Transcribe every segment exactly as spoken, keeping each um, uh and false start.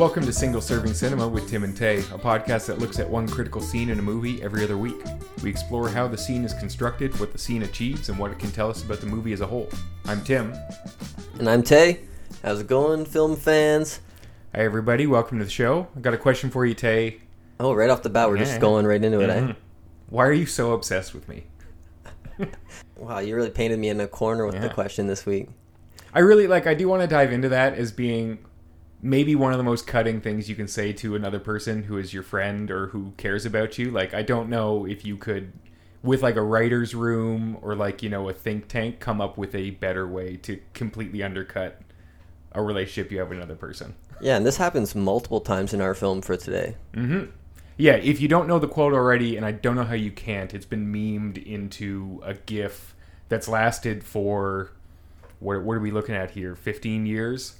Welcome to Single Serving Cinema with Tim and Tay, a podcast that looks at one critical scene in a movie every other week. We explore how the scene is constructed, what the scene achieves, and what it can tell us about the movie as a whole. I'm Tim. And I'm Tay. How's it going, film fans? Hi, everybody. Welcome to the show. I've got a question for you, Tay. Oh, right off the bat, we're yeah. just going right into it, mm-hmm. eh? Why are you so obsessed with me? Wow, you really painted me in a corner with yeah. the question this week. I really, like, I do want to dive into that as being maybe one of the most cutting things you can say to another person who is your friend or who cares about you. Like, I don't know if you could, with like a writer's room or like, you know, a think tank, come up with a better way to completely undercut a relationship you have with another person. Yeah, and this happens multiple times in our film for today. Mm-hmm. Yeah, if you don't know the quote already, and I don't know how you can't, it's been memed into a GIF that's lasted for, what, what are we looking at here, fifteen years?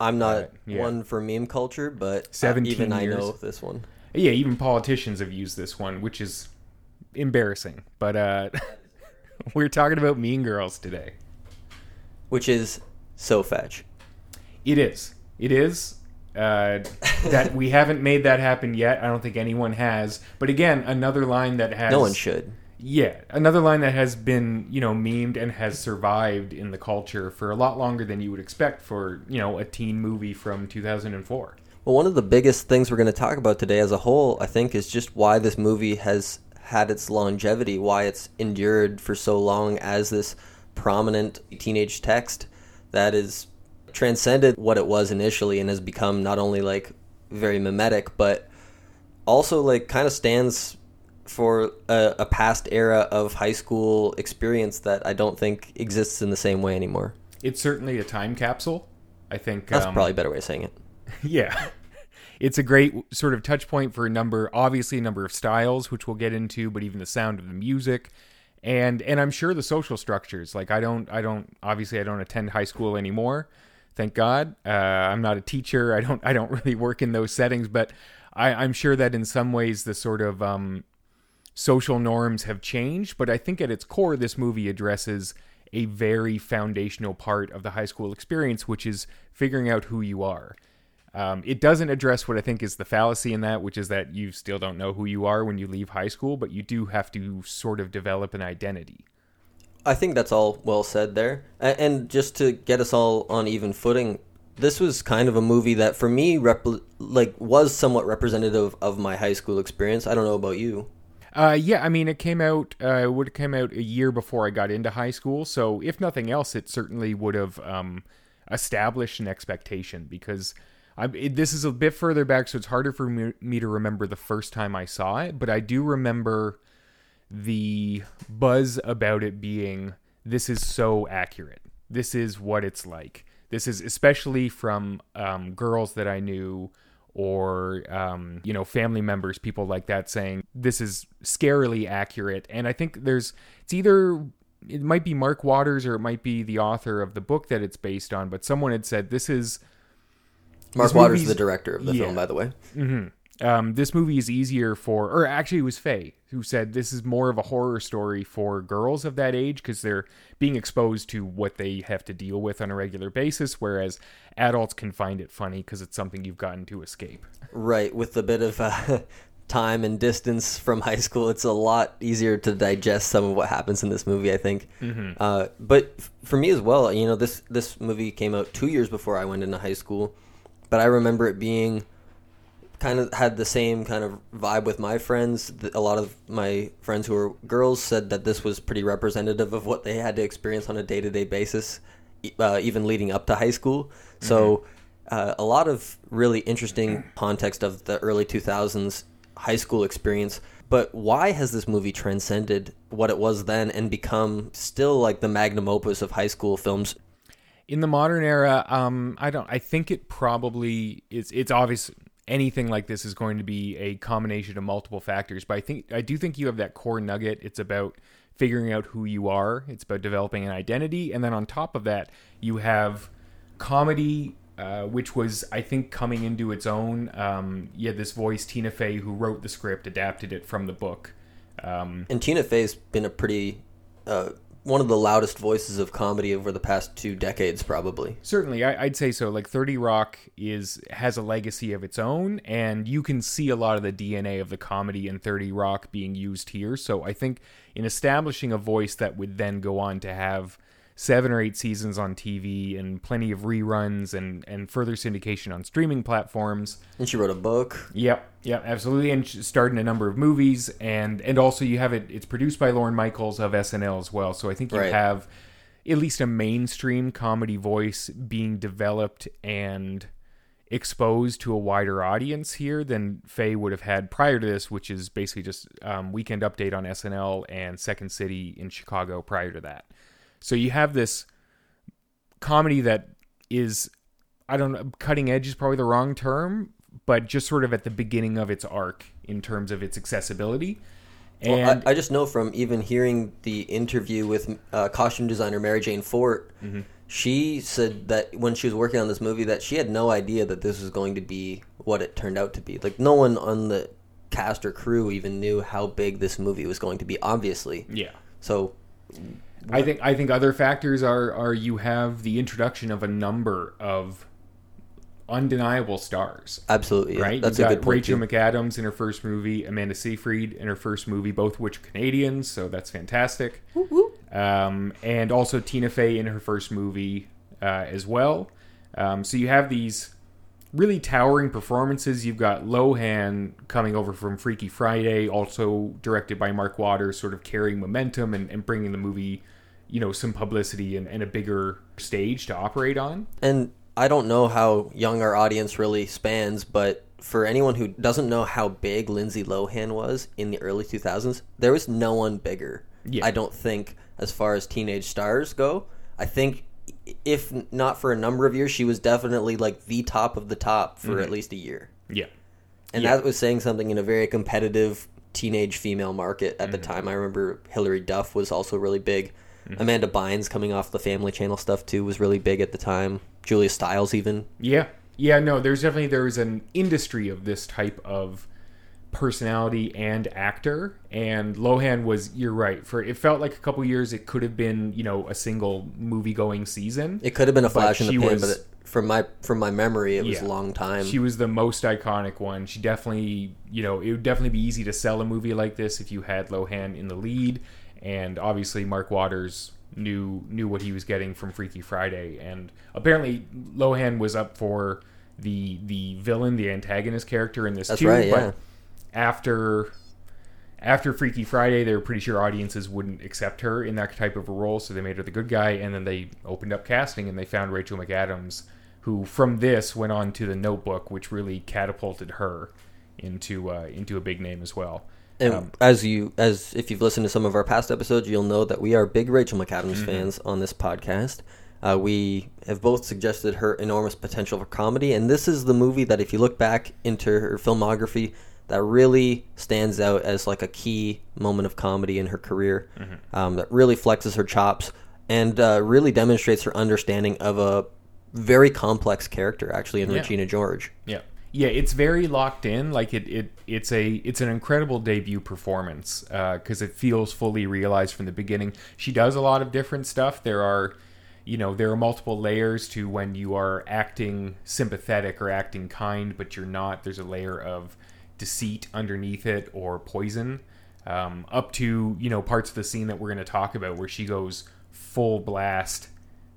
I'm not yeah. one for meme culture, but seventeen even years. I know this one. Yeah, even politicians have used this one, which is embarrassing. But uh, we're talking about Mean Girls today. Which is so fetch. It is. It is. Uh, that we haven't made that happen yet. I don't think anyone has. But again, another line that has... No one should. Yeah, another line that has been, you know, memed and has survived in the culture for a lot longer than you would expect for, you know, a teen movie from two thousand four. Well, one of the biggest things we're going to talk about today as a whole, I think, is just why this movie has had its longevity, why it's endured for so long as this prominent teenage text that has transcended what it was initially and has become not only, like, very mimetic, but also, like, kind of stands for a, a past era of high school experience that I don't think exists in the same way anymore. It's certainly a time capsule, I think. That's um, probably a better way of saying it. Yeah. It's a great sort of touch point for a number, obviously a number of styles, which we'll get into, but even the sound of the music. And and I'm sure the social structures. Like, I don't, I don't, obviously I don't attend high school anymore. Thank God. Uh, I'm not a teacher. I don't, I don't really work in those settings, but I, I'm sure that in some ways the sort of, um, social norms have changed, but I think at its core, this movie addresses a very foundational part of the high school experience, which is figuring out who you are. Um, it doesn't address what I think is the fallacy in that, which is that you still don't know who you are when you leave high school, but you do have to sort of develop an identity. I think that's all well said there. And just to get us all on even footing, this was kind of a movie that for me, rep- like was somewhat representative of my high school experience. I don't know about you. Uh, yeah, I mean, it came out, uh, it would have come out a year before I got into high school. So if nothing else, it certainly would have um, established an expectation because I'm, it, this is a bit further back. So it's harder for me, me to remember the first time I saw it. But I do remember the buzz about it being, this is so accurate. This is what it's like. This is especially from um, girls that I knew or, um, you know, family members, people like that saying, this is scarily accurate. And I think there's, it's either, it might be Mark Waters or it might be the author of the book that it's based on, but someone had said, this is... Mark Waters is the director of the yeah. film, by the way. Mm-hmm. Um, this movie is easier for, or actually it was Faye who said, this is more of a horror story for girls of that age because they're being exposed to what they have to deal with on a regular basis, whereas adults can find it funny because it's something you've gotten to escape. Right, with a bit of uh, time and distance from high school, it's a lot easier to digest some of what happens in this movie, I think. Mm-hmm. Uh, but for me as well, you know, this, this movie came out two years before I went into high school, but I remember it being... kind of had the same kind of vibe with my friends. A lot of my friends who were girls said that this was pretty representative of what they had to experience on a day-to-day basis, uh, even leading up to high school. Mm-hmm. So uh, a lot of really interesting context of the early two thousands high school experience. But why has this movie transcended what it was then and become still like the magnum opus of high school films? In the modern era, um, I don't. I think it probably is. It's obvious. Anything like this is going to be a combination of multiple factors, but I think I do think you have that core nugget. It's about figuring out who you are. It's about developing an identity, and then on top of that, you have comedy, uh, which was I think coming into its own. Um, you had this voice, Tina Fey, who wrote the script, adapted it from the book. Um, and Tina Fey's been a pretty uh, one of the loudest voices of comedy over the past two decades, probably. Certainly, I, I'd say so. Like, thirty Rock is has a legacy of its own, and you can see a lot of the D N A of the comedy in thirty Rock being used here. So I think in establishing a voice that would then go on to have seven or eight seasons on T V and plenty of reruns and, and further syndication on streaming platforms. And she wrote a book. Yep, yep, absolutely. And she starred in a number of movies. And, and also you have it, it's produced by Lorne Michaels of S N L as well. So I think you right. have at least a mainstream comedy voice being developed and exposed to a wider audience here than Faye would have had prior to this, which is basically just um, Weekend Update on S N L and Second City in Chicago prior to that. So you have this comedy that is, I don't know, cutting edge is probably the wrong term, but just sort of at the beginning of its arc in terms of its accessibility. And well, I, I just know from even hearing the interview with uh, costume designer Mary Jane Fort, mm-hmm. she said that when she was working on this movie that she had no idea that this was going to be what it turned out to be. Like, no one on the cast or crew even knew how big this movie was going to be, obviously. Yeah. So... I think I think other factors are, are you have the introduction of a number of undeniable stars. Absolutely. Right? That's a good point. Rachel McAdams in her first movie, Amanda Seyfried in her first movie, both of which are Canadians, so that's fantastic. Um, and also Tina Fey in her first movie uh, as well. Um, so you have these really towering performances. You've got Lohan coming over from Freaky Friday, also directed by Mark Waters, sort of carrying momentum and, and bringing the movie, you know, some publicity and, and a bigger stage to operate on. And I don't know how young our audience really spans, but for anyone who doesn't know how big Lindsay Lohan was in the early two thousands, there was no one bigger. Yeah. I don't think, as far as teenage stars go. I think... if not for a number of years, she was definitely like the top of the top for mm-hmm. at least a year. Yeah. And yeah. that was saying something in a very competitive teenage female market at mm-hmm. the time. I remember Hilary Duff was also really big. Mm-hmm. Amanda Bynes coming off the Family Channel stuff too was really big at the time. Julia Stiles even. Yeah. Yeah, no, there's definitely, there was an industry of this type of personality and actor, and Lohan was, you're right, for it felt like a couple years it could have been, you know, a single movie going season, it could have been a flash in the pan, was, but it, from my from my memory it yeah, was a long time. She was the most iconic one. She definitely, you know, it would definitely be easy to sell a movie like this if you had Lohan in the lead, and obviously Mark Waters knew knew what he was getting from Freaky Friday, and apparently Lohan was up for the the villain, the antagonist character in this that's too, right yeah but After after Freaky Friday, they were pretty sure audiences wouldn't accept her in that type of a role, so they made her the good guy, and then they opened up casting, and they found Rachel McAdams, who from this went on to The Notebook, which really catapulted her into uh, into a big name as well. And um, as you as if you've listened to some of our past episodes, you'll know that we are big Rachel McAdams mm-hmm. fans on this podcast. Uh, we have both suggested her enormous potential for comedy, and this is the movie that if you look back into her filmography, that really stands out as like a key moment of comedy in her career, mm-hmm. um, that really flexes her chops and uh, really demonstrates her understanding of a very complex character, actually, in yeah. Regina George. Yeah, yeah, it's very locked in. Like it, it it's a, it's an incredible debut performance because uh, it feels fully realized from the beginning. She does a lot of different stuff. There are, you know, there are multiple layers to when you are acting sympathetic or acting kind, but you're not. There's a layer of deceit underneath it, or poison, um, up to, you know, parts of the scene that we're going to talk about where she goes full blast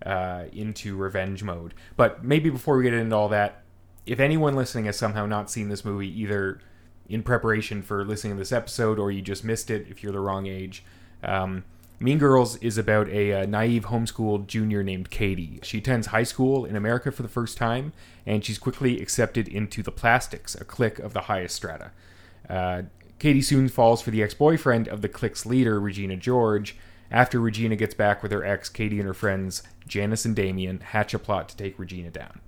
uh, into revenge mode. But maybe before we get into all that, if anyone listening has somehow not seen this movie, either in preparation for listening to this episode or you just missed it if you're the wrong age, um, Mean Girls is about a, a naive homeschooled junior named Katie. She attends high school in America for the first time, and she's quickly accepted into the Plastics, a clique of the highest strata. Uh, Katie soon falls for the ex-boyfriend of the clique's leader, Regina George. After Regina gets back with her ex, Katie and her friends, Janice and Damien, hatch a plot to take Regina down.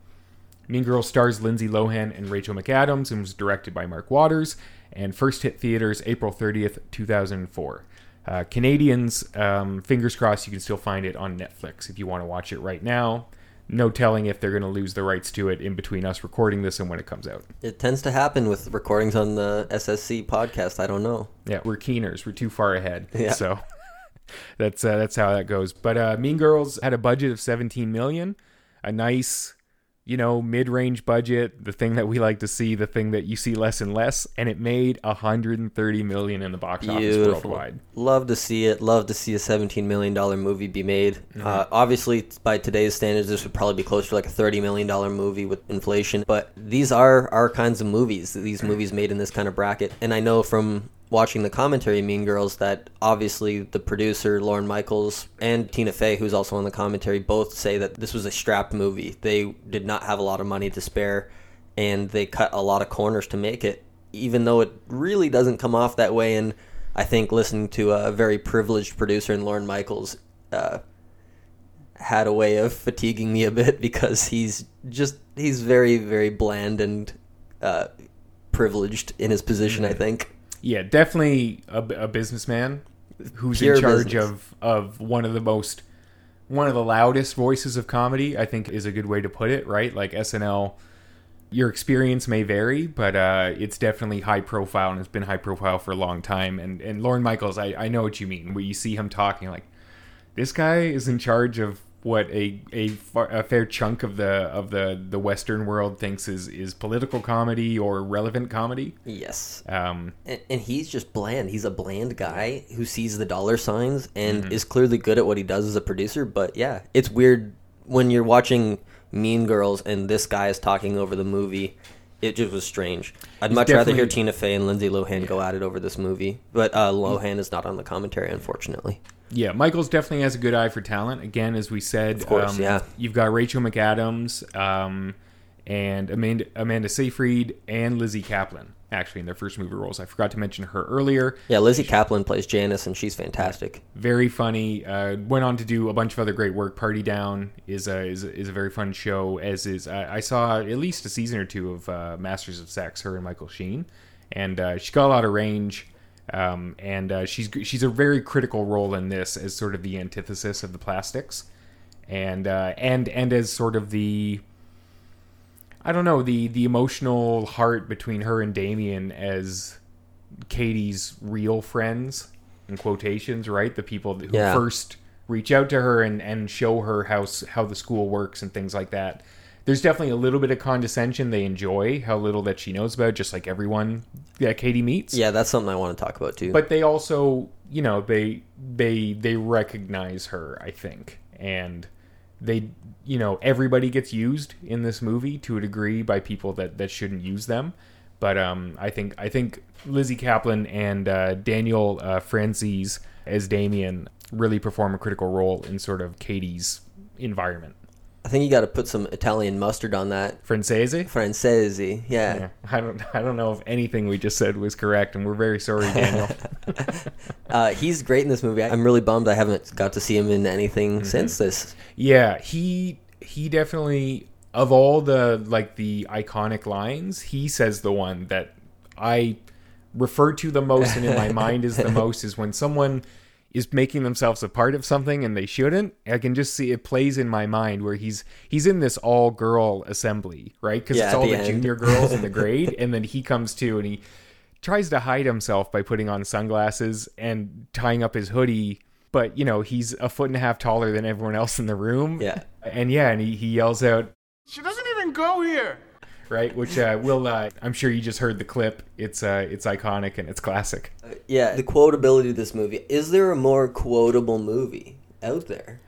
Mean Girls stars Lindsay Lohan and Rachel McAdams, and was directed by Mark Waters, and first hit theaters April thirtieth, two thousand four. Uh, Canadians, um, fingers crossed you can still find it on Netflix if you want to watch it right now. No telling if they're going to lose the rights to it in between us recording this and when it comes out. It tends to happen with recordings on the S S C podcast. I don't know. Yeah, we're keeners. We're too far ahead. Yeah. So That's uh, that's how that goes. But uh, Mean Girls had a budget of seventeen million dollars, a nice, you know, mid-range budget, the thing that we like to see, the thing that you see less and less, and it made one hundred thirty million dollars in the box Beautiful. office worldwide. Love to see it. Love to see a seventeen million dollars movie be made. Mm-hmm. Uh, obviously, by today's standards, this would probably be closer to like a thirty million dollars movie with inflation, but these are our kinds of movies, these movies made in this kind of bracket, and I know from watching the commentary Mean Girls that obviously the producer Lorne Michaels and Tina Fey, who's also on the commentary, both say that this was a strapped movie. They did not have a lot of money to spare, and they cut a lot of corners to make it, even though it really doesn't come off that way. And I think listening to a very privileged producer in Lorne Michaels uh, had a way of fatiguing me a bit, because he's just he's very, very bland and uh, privileged in his position, I think. Yeah, definitely a, a businessman who's Pure in charge business. of of one of the most, one of the loudest voices of comedy, I think is a good way to put it, right? Like S N L, your experience may vary, but uh, it's definitely high profile, and it's been high profile for a long time. And, and Lorne Michaels, I, I know what you mean, where you see him talking like, this guy is in charge of what a a, far, a fair chunk of the of the, the Western world thinks is, is political comedy or relevant comedy. Yes. Um, and, and he's just bland. He's a bland guy who sees the dollar signs and mm-hmm. is clearly good at what he does as a producer. But yeah, it's weird when you're watching Mean Girls and this guy is talking over the movie. It just was strange. I'd he's much rather hear Tina Fey and Lindsay Lohan yeah. go at it over this movie. But uh, Lohan is not on the commentary, unfortunately. Yeah, Michaels definitely has a good eye for talent. Again, as we said, of course, um, yeah. you've got Rachel McAdams um, and Amanda, Amanda Seyfried and Lizzie Kaplan, actually, in their first movie roles. I forgot to mention her earlier. Yeah, Lizzie she, Kaplan plays Janice, and she's fantastic. Very funny. Uh, went on to do a bunch of other great work. Party Down is a, is a, is a very fun show, as is... I, I saw at least a season or two of uh, Masters of Sex, her and Michael Sheen. And uh, she got a lot of range. Um, and uh, she's she's a very critical role in this as sort of the antithesis of the plastics, and uh, and and as sort of the I don't know the the emotional heart between her and Damien as Katie's real friends in quotations, right? The people who yeah. first reach out to her and, and show her how how the school works and things like that. There's definitely a little bit of condescension. They enjoy how little that she knows about, just like everyone that Katie meets. Yeah, that's something I want to talk about too. But they also, you know, they they they recognize her, I think. And they, you know, everybody gets used in this movie to a degree by people that, that shouldn't use them. But um, I think I think Lizzie Kaplan and uh, Daniel uh, Franzese as Damien really perform a critical role in sort of Katie's environment. I think you got to put some Italian mustard on that. Franzese? Franzese, yeah. yeah. I don't I don't know if anything we just said was correct, and we're very sorry, Daniel. uh, he's great in this movie. I'm really bummed I haven't got to see him in anything mm-hmm. since this. Yeah, he he definitely, of all the like the iconic lines, he says the one that I refer to the most and in my mind is the most is when someone is making themselves a part of something and they shouldn't. I can just see it plays in my mind where he's he's in this all-girl assembly, right? Because yeah, it's all the, the junior girls in the grade, and then he comes to and he tries to hide himself by putting on sunglasses and tying up his hoodie, but, you know, he's a foot and a half taller than everyone else in the room. Yeah. And, yeah, and he, he yells out, "She doesn't even go here!" Right, which uh, will uh, I'm sure you just heard the clip. It's uh, it's iconic and it's classic. Uh, yeah, the quotability of this movie. Is there a more quotable movie out there?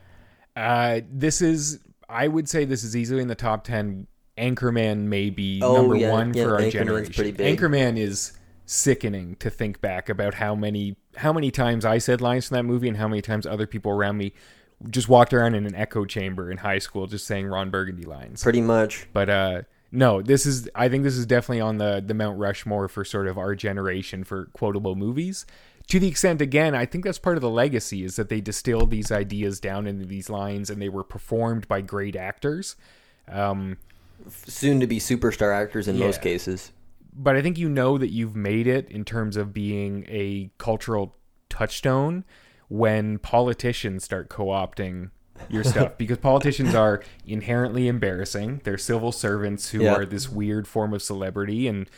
Uh, this is, I would say, this is easily in the top ten. Anchorman may be oh, number yeah, one yeah, for yeah, our Anchorman's generation. Pretty big. Anchorman is sickening to think back about how many how many times I said lines from that movie and how many times other people around me just walked around in an echo chamber in high school just saying Ron Burgundy lines. Pretty much, but. Uh, No, this is. I think this is definitely on the, the Mount Rushmore for sort of our generation for quotable movies. To the extent, again, I think that's part of the legacy is that they distilled these ideas down into these lines and they were performed by great actors. Um, Soon to be superstar actors in yeah. most cases. But I think you know that you've made it in terms of being a cultural touchstone when politicians start co-opting your stuff, because politicians are inherently embarrassing. They're civil servants who yeah. are this weird form of celebrity, and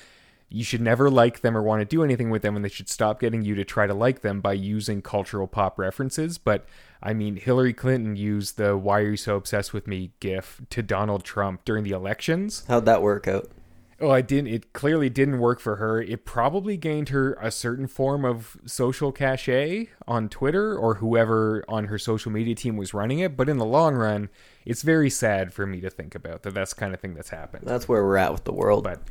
You should never like them or want to do anything with them, and they should stop getting you to try to like them by using cultural pop references. But, I mean, Hillary Clinton used the "Why are you so obsessed with me" gif to Donald Trump during the elections. How'd that work out? Well, I didn't. It clearly didn't work for her. It probably gained her a certain form of social cachet on Twitter or whoever on her social media team was running it. But in the long run, it's very sad for me to think about that. That's the kind of thing that's happened. That's where we're at with the world. But,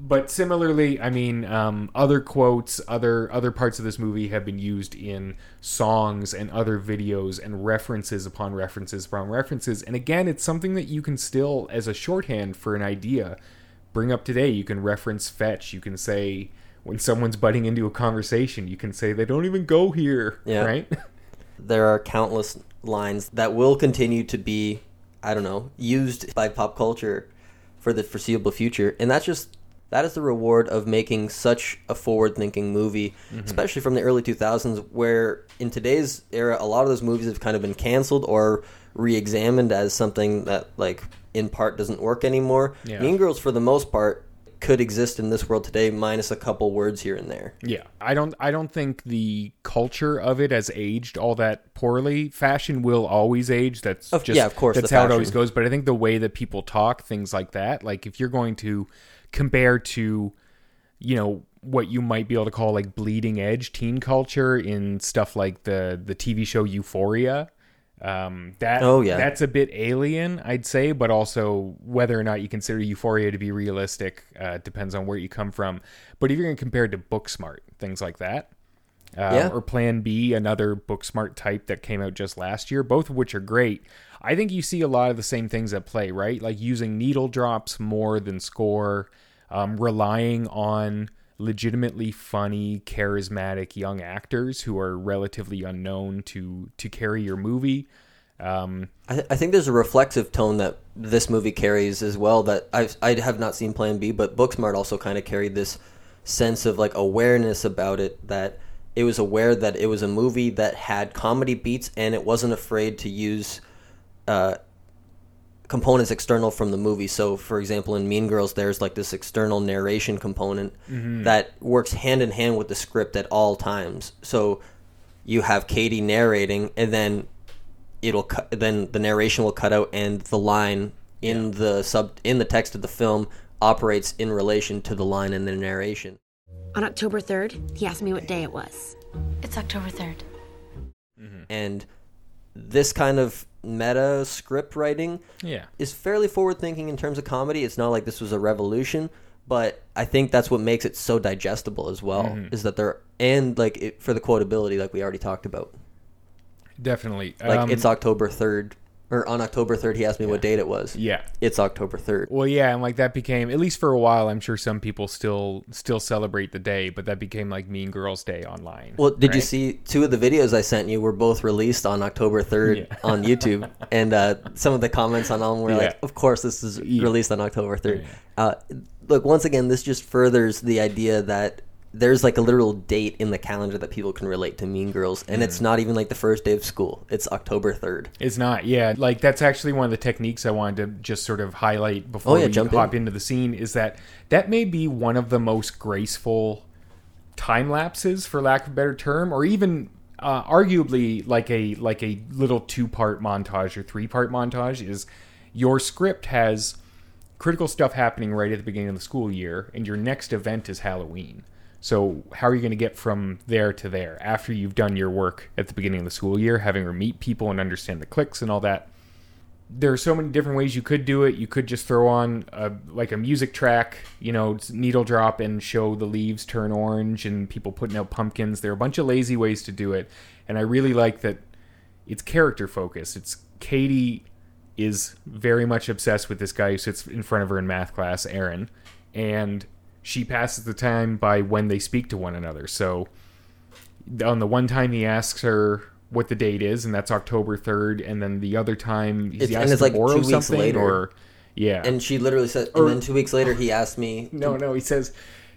but similarly, I mean, um, other quotes, other other parts of this movie have been used in songs and other videos and references upon references upon references. And again, it's something that you can still, as a shorthand for an idea, bring up today. You can reference fetch. You can say when someone's butting into a conversation, you can say they don't even go here. Yeah. Right? There are countless lines that will continue to be, I don't know, used by pop culture for the foreseeable future. And that's just, that is the reward of making such a forward-thinking movie, mm-hmm. especially from the early two thousands, where in today's era, a lot of those movies have kind of been canceled or re-examined as something that, like, in part doesn't work anymore. Yeah. Mean Girls, for the most part, could exist in this world today, minus a couple words here and there. Yeah. I don't I don't think the culture of it has aged all that poorly. Fashion will always age. That's of, just yeah, of course, that's how it always goes. But I think the way that people talk, things like that, like if you're going to compare to, you know, what you might be able to call like bleeding edge teen culture in stuff like the the T V show Euphoria. Um, that, oh, yeah. That's a bit alien, I'd say, but also whether or not you consider Euphoria to be realistic uh, depends on where you come from. But if you're going to compare it to Booksmart, things like that, uh, yeah. or Plan B, another Booksmart type that came out just last year, both of which are great, I think you see a lot of the same things at play, right? Like using needle drops more than score, um, relying on legitimately funny, charismatic young actors who are relatively unknown to to carry your movie. Um, I, th- I think there's a reflexive tone that this movie carries as well that I've, I have not seen Plan B, but Booksmart also kind of carried this sense of like awareness about it, that it was aware that it was a movie that had comedy beats and it wasn't afraid to use uh, components external from the movie. So for example, in Mean Girls, there's like this external narration component mm-hmm. that works hand in hand with the script at all times. So you have Katie narrating and then it'll cu- then the narration will cut out and the line in yeah. the sub in the text of the film operates in relation to the line in the narration. On October third, he asked me what day it was. It's October third. Mm-hmm. And this kind of meta script writing yeah. is fairly forward thinking in terms of comedy. It's not like this was a revolution, but I think that's what makes it so digestible as well, mm-hmm. is that there, and like it, for the quotability, like we already talked about. Definitely. Like um, it's October third, or on October third, he asked me yeah. what date it was. Yeah. It's October third. Well, yeah. And like that became, at least for a while, I'm sure some people still, still celebrate the day, but that became like Mean Girls Day online. Well, did right? you see two of the videos I sent you were both released on October third yeah. on YouTube. And uh, some of the comments on them were yeah. like, of course, this is yeah. released on October third. Yeah. Uh, look, once again, this just furthers the idea that there's like a literal date in the calendar that people can relate to Mean Girls, and mm. it's not even like the first day of school. It's October third. It's not, yeah. Like, that's actually one of the techniques I wanted to just sort of highlight before oh, yeah, we jump hop in. into the scene, is that that may be one of the most graceful time lapses, for lack of a better term, or even uh, arguably like a like a little two-part montage or three-part montage, is your script has critical stuff happening right at the beginning of the school year, and your next event is Halloween. So how are you going to get from there to there after you've done your work at the beginning of the school year, having her meet people and understand the cliques and all that? There are so many different ways you could do it. You could just throw on a, like a music track, you know, needle drop and show the leaves turn orange and people putting out pumpkins. There are a bunch of lazy ways to do it. And I really like that it's character focused. It's Katie is very much obsessed with this guy who sits in front of her in math class, Aaron, and she passes the time by when they speak to one another. So on the one time he asks her what the date is, and that's October third, and then the other time he's it's, asked like to borrow something later. Or yeah. And she literally said, or, and then two weeks later he asked me. No, no, he says,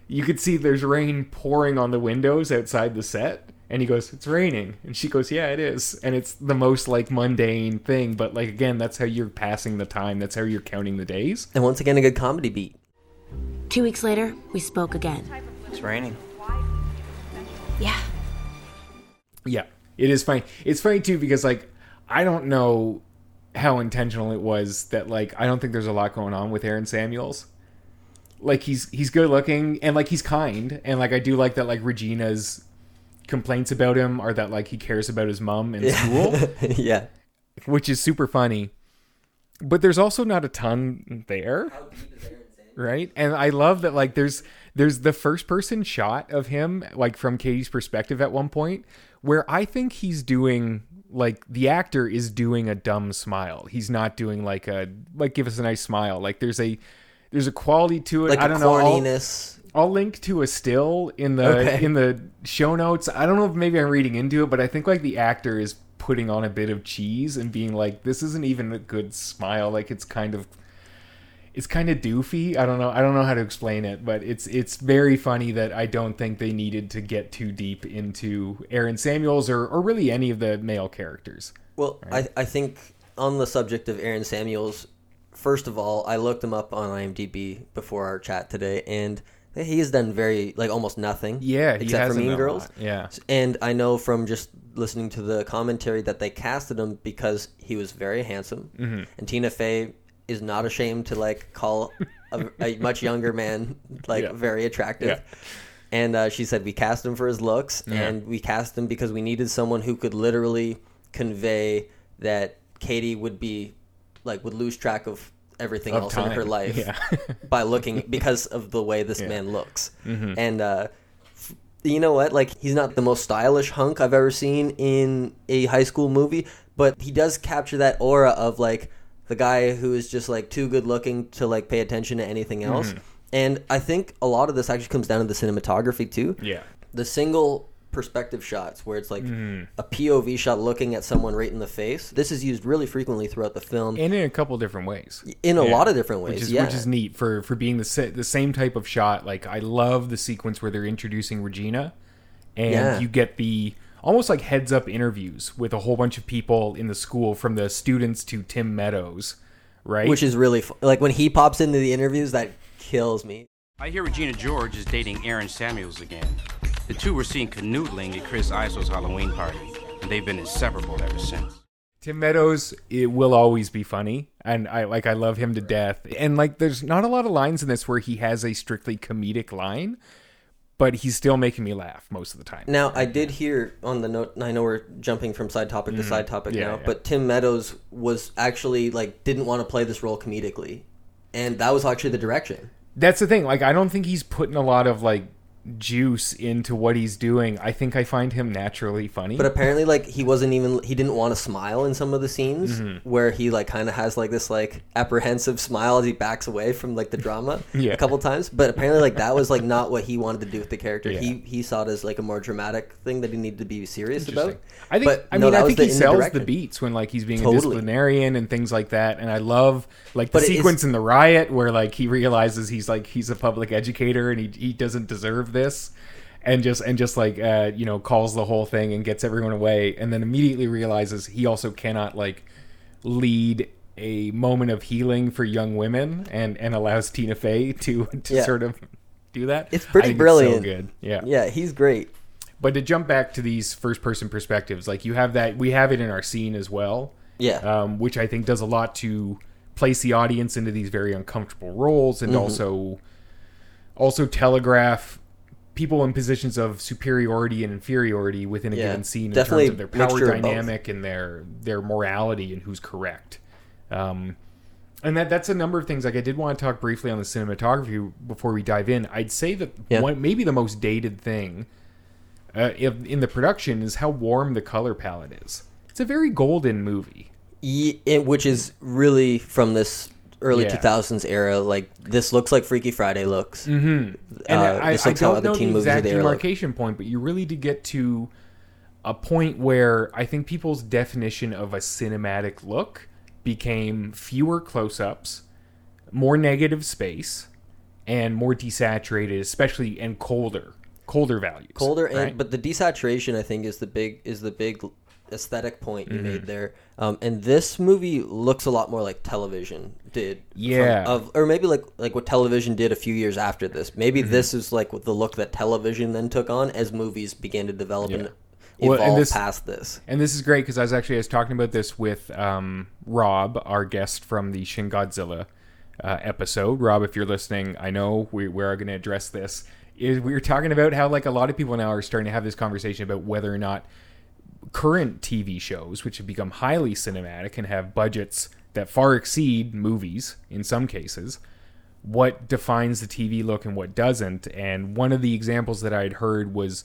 you could see there's rain pouring on the windows outside the set. And he goes, it's raining. And she goes, yeah, it is. And it's the most like mundane thing. But like, again, that's how you're passing the time. That's how you're counting the days. And once again, a good comedy beat. Two weeks later, we spoke again. It's raining. Yeah. Yeah, it is funny. It's funny, too, because, like, I don't know how intentional it was that, like, I don't think there's a lot going on with Aaron Samuels. Like, he's he's good looking, and, like, he's kind. And, like, I do like that, like, Regina's complaints about him are that, like, he cares about his mom in yeah. school. Yeah. Which is super funny. But there's also not a ton there. Right? And I love that, like, there's there's the first person shot of him, like, from Katie's perspective at one point, where I think he's doing, like, the actor is doing a dumb smile. He's not doing, like, a, like, give us a nice smile. Like, there's a there's a quality to it. Like, I don't know. Corniness. I'll, I'll link to a still in the okay. in the show notes. I don't know if maybe I'm reading into it, but I think, like, the actor is putting on a bit of cheese and being like, this isn't even a good smile. Like, it's kind of... It's kind of doofy. I don't know. I don't know how to explain it, but it's it's very funny that I don't think they needed to get too deep into Aaron Samuels or, or really any of the male characters. Well, right? I I think on the subject of Aaron Samuels, first of all, I looked him up on IMDb before our chat today, and he has done very like almost nothing. Yeah, he except for Mean Girls. Yeah, and I know from just listening to the commentary that they casted him because he was very handsome, mm-hmm. and Tina Fey is not ashamed to like call a, a much younger man like yeah. very attractive, yeah. and uh, she said we cast him for his looks, yeah. and we cast him because we needed someone who could literally convey that Katie would be like would lose track of everything of else time. in her life yeah. by looking because of the way this yeah. man looks, mm-hmm. and uh, f- you know what? Like he's not the most stylish hunk I've ever seen in a high school movie, but he does capture that aura of like. The guy who is just, like, too good-looking to, like, pay attention to anything else. Mm-hmm. And I think a lot of this actually comes down to the cinematography, too. Yeah. The single perspective shots where it's, like, mm-hmm. a P O V shot looking at someone right in the face. This is used really frequently throughout the film. And in a couple different ways. In a yeah. lot of different ways, which is, yeah. Which is neat for, for being the the same type of shot. Like, I love the sequence where they're introducing Regina. And yeah. you get the... almost like heads-up interviews with a whole bunch of people in the school, from the students to Tim Meadows, right? Which is really fun. Like, when he pops into the interviews, that kills me. I hear Regina George is dating Aaron Samuels again. The two were seen canoodling at Chris Iso's Halloween party, and they've been inseparable ever since. Tim Meadows, it will always be funny, and I like I love him to death. And, like, there's not a lot of lines in this where he has a strictly comedic line, but he's still making me laugh most of the time. Now, I did hear on the note, and I know we're jumping from side topic mm-hmm. to side topic yeah, now, yeah. but Tim Meadows was actually, like, didn't want to play this role comedically. And that was actually the direction. That's the thing. Like, I don't think he's putting a lot of, like, juice into what he's doing. I think I find him naturally funny. But apparently, like, he wasn't even, he didn't want to smile in some of the scenes mm-hmm. where he, like, kind of has, like, this, like, apprehensive smile as he backs away from, like, the drama yeah. a couple times. But apparently, like, that was, like, not what he wanted to do with the character. Yeah. He he saw it as, like, a more dramatic thing that he needed to be serious about. I think, but, I mean, no, I think he the, sells the, the beats when, like, he's being totally. a disciplinarian and things like that. And I love, like, the but sequence in The Riot where, like, he realizes he's, like, he's a public educator and he he doesn't deserve this, and just and just like uh you know calls the whole thing and gets everyone away, and then immediately realizes he also cannot like lead a moment of healing for young women, and and allows Tina Fey to to yeah. sort of do that. It's pretty brilliant. It's so good. Yeah, yeah, he's great. But to jump back to these first person perspectives, like you have that, we have it in our scene as well. Yeah, um, which I think does a lot to place the audience into these very uncomfortable roles, and mm-hmm. also also telegraph people in positions of superiority and inferiority within a yeah, given scene in terms of their power dynamic and their their morality and who's correct. Um, and that that's a number of things. Like I did want to talk briefly on the cinematography before we dive in. I'd say that yeah. one, maybe the most dated thing uh, if, in the production is how warm the color palette is. It's a very golden movie. Yeah, which is really from this... early yeah. two thousands era, like this looks like Freaky Friday looks. Mm-hmm. And uh, I, this looks I don't how know other teen the movies exact they demarcation like. Point, but you really did get to a point where I think people's definition of a cinematic look became fewer close-ups, more negative space, and more desaturated, especially and colder, colder values. Colder, right? and but the desaturation I think is the big is the big aesthetic point you mm-hmm. made there. Um, and this movie looks a lot more like television did. Yeah. From, of, or maybe like, like what television did a few years after this. Maybe mm-hmm. this is like the look that television then took on as movies began to develop yeah. and evolve well, and this, past this. And this is great because I was actually I was talking about this with um, Rob, our guest from the Shin Godzilla uh, episode. Rob, if you're listening, I know we, we are going to address this. Is we were talking about how like a lot of people now are starting to have this conversation about whether or not current T V shows, which have become highly cinematic and have budgets that far exceed movies in some cases, what defines the T V look and what doesn't. And one of the examples that I had heard was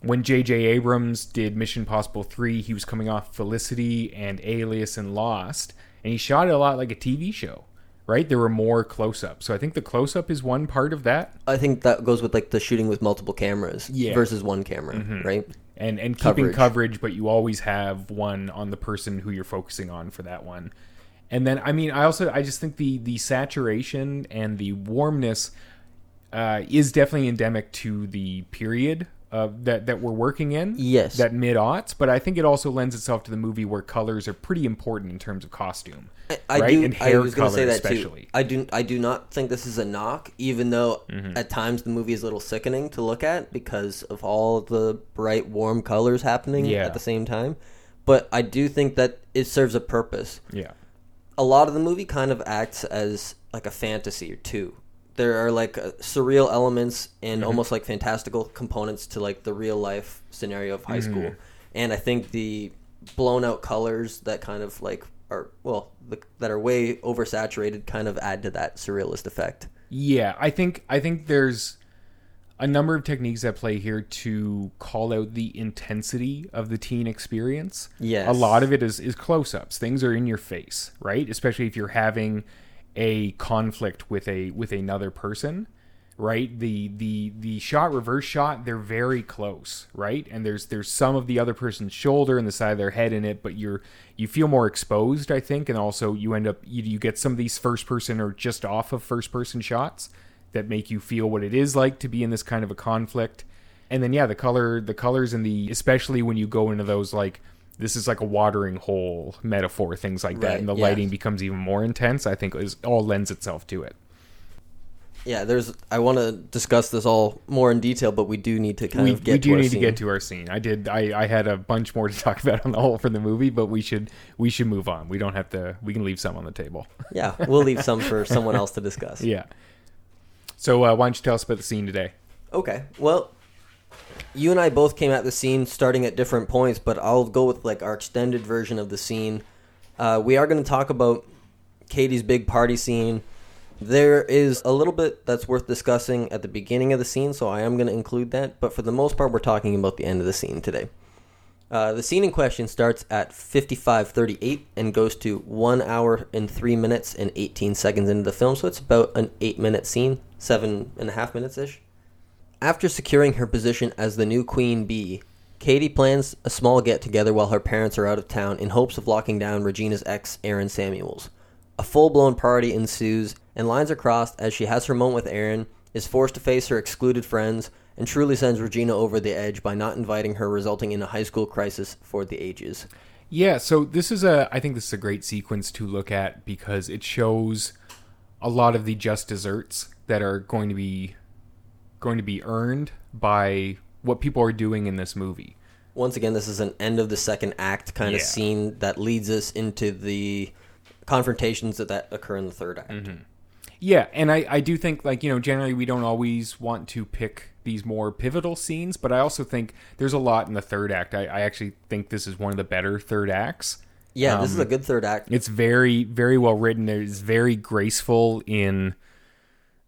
when J J Abrams did Mission Impossible three, he was coming off Felicity and Alias and Lost, and he shot it a lot like a T V show. Right? There were more close-ups. So I think the close-up is one part of that. I think that goes with like the shooting with multiple cameras yeah. versus one camera, mm-hmm. right? And and coverage. Keeping coverage, but you always have one on the person who you're focusing on for that one. And then, I mean, I also, I just think the, the saturation and the warmness uh, is definitely endemic to the period uh, that, that we're working in. Yes. That mid-aughts. But I think it also lends itself to the movie where colors are pretty important in terms of costume. I, I right? do. And hair I was going to say that especially. Too. I do. I do not think this is a knock, even though mm-hmm. at times the movie is a little sickening to look at because of all the bright, warm colors happening yeah. at the same time. But I do think that it serves a purpose. Yeah. A lot of the movie kind of acts as like a fantasy or two. There are like uh, surreal elements and mm-hmm. almost like fantastical components to like the real life scenario of high mm-hmm. school. And I think the blown out colors that kind of like. Are well the, that are way oversaturated kind of add to that surrealist effect. Yeah, I think I think there's a number of techniques at play here to call out the intensity of the teen experience. Yes, a lot of it is is close-ups. Things are in your face, right? Especially if you're having a conflict with a with another person, right? The the the shot reverse shot, they're very close, right? And there's there's some of the other person's shoulder and the side of their head in it, but you're you feel more exposed, I think, and also you end up you, you get some of these first person or just off of first person shots that make you feel what it is like to be in this kind of a conflict. And then yeah, the color the colors and the especially when you go into those like this is like a watering hole metaphor, things like that, right, and the yeah. lighting becomes even more intense, I think is all lends itself to it. Yeah, there's. I want to discuss this all more in detail, but we do need to kind we, of get. We do to our need scene. to get to our scene. I did. I, I had a bunch more to talk about on the whole for the movie, but we should we should move on. We don't have to. We can leave some on the table. Yeah, we'll leave some for someone else to discuss. Yeah. So uh, why don't you tell us about the scene today? Okay. Well, you and I both came at the scene starting at different points, but I'll go with like our extended version of the scene. Uh, we are going to talk about Katie's big party scene. There is a little bit that's worth discussing at the beginning of the scene, so I am going to include that. But for the most part, we're talking about the end of the scene today. Uh, the scene in question starts at fifty-five thirty-eight and goes to one hour and three minutes and eighteen seconds into the film. So it's about an eight-minute scene, seven and a half minutes-ish. After securing her position as the new Queen Bee, Katie plans a small get-together while her parents are out of town in hopes of locking down Regina's ex, Aaron Samuels. A full-blown party ensues, and lines are crossed as she has her moment with Aaron, is forced to face her excluded friends, and truly sends Regina over the edge by not inviting her, resulting in a high school crisis for the ages. Yeah, so this is a, I think this is a great sequence to look at because it shows a lot of the just desserts that are going to be, going to be earned by what people are doing in this movie. Once again, this is an end of the second act kind yeah. of scene that leads us into the confrontations that, that occur in the third act. Mm-hmm. Yeah, and I, I do think, like, you know, generally we don't always want to pick these more pivotal scenes, but I also think there's a lot in the third act. I, I actually think this is one of the better third acts. Yeah, um, this is a good third act. It's very, very well written. It's very graceful in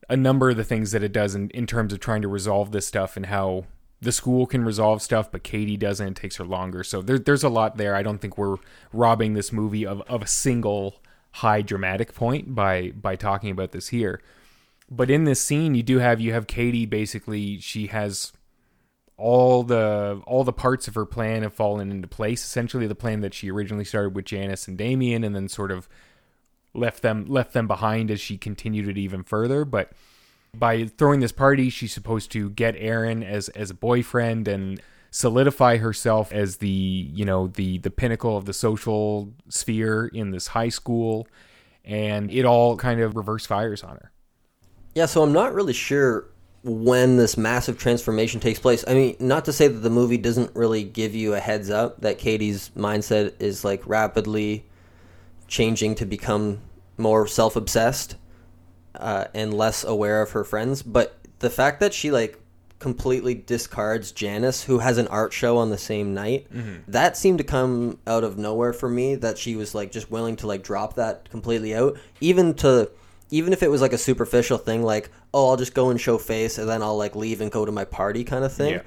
a number of the things that it does in, in terms of trying to resolve this stuff and how the school can resolve stuff, but Katie doesn't. It takes her longer. So there, there's a lot there. I don't think we're robbing this movie of, of a single high dramatic point by by talking about this here. But in this scene you do have you have Katie basically she has all the all the parts of her plan have fallen into place, essentially the plan that she originally started with Janice and Damien and then sort of left them left them behind as she continued it even further. But by throwing this party she's supposed to get Aaron as as a boyfriend and solidify herself as the, you know, the the pinnacle of the social sphere in this high school, and it all kind of reverse fires on her. Yeah, so I'm not really sure when this massive transformation takes place. I mean, not to say that the movie doesn't really give you a heads up that Katie's mindset is like rapidly changing to become more self-obsessed uh, and less aware of her friends, but the fact that she like completely discards Janice, who has an art show on the same night, mm-hmm. that seemed to come out of nowhere for me, that she was like just willing to like drop that completely out, even to even if it was like a superficial thing, like, oh, I'll just go and show face and then I'll like leave and go to my party kind of thing. Yeah.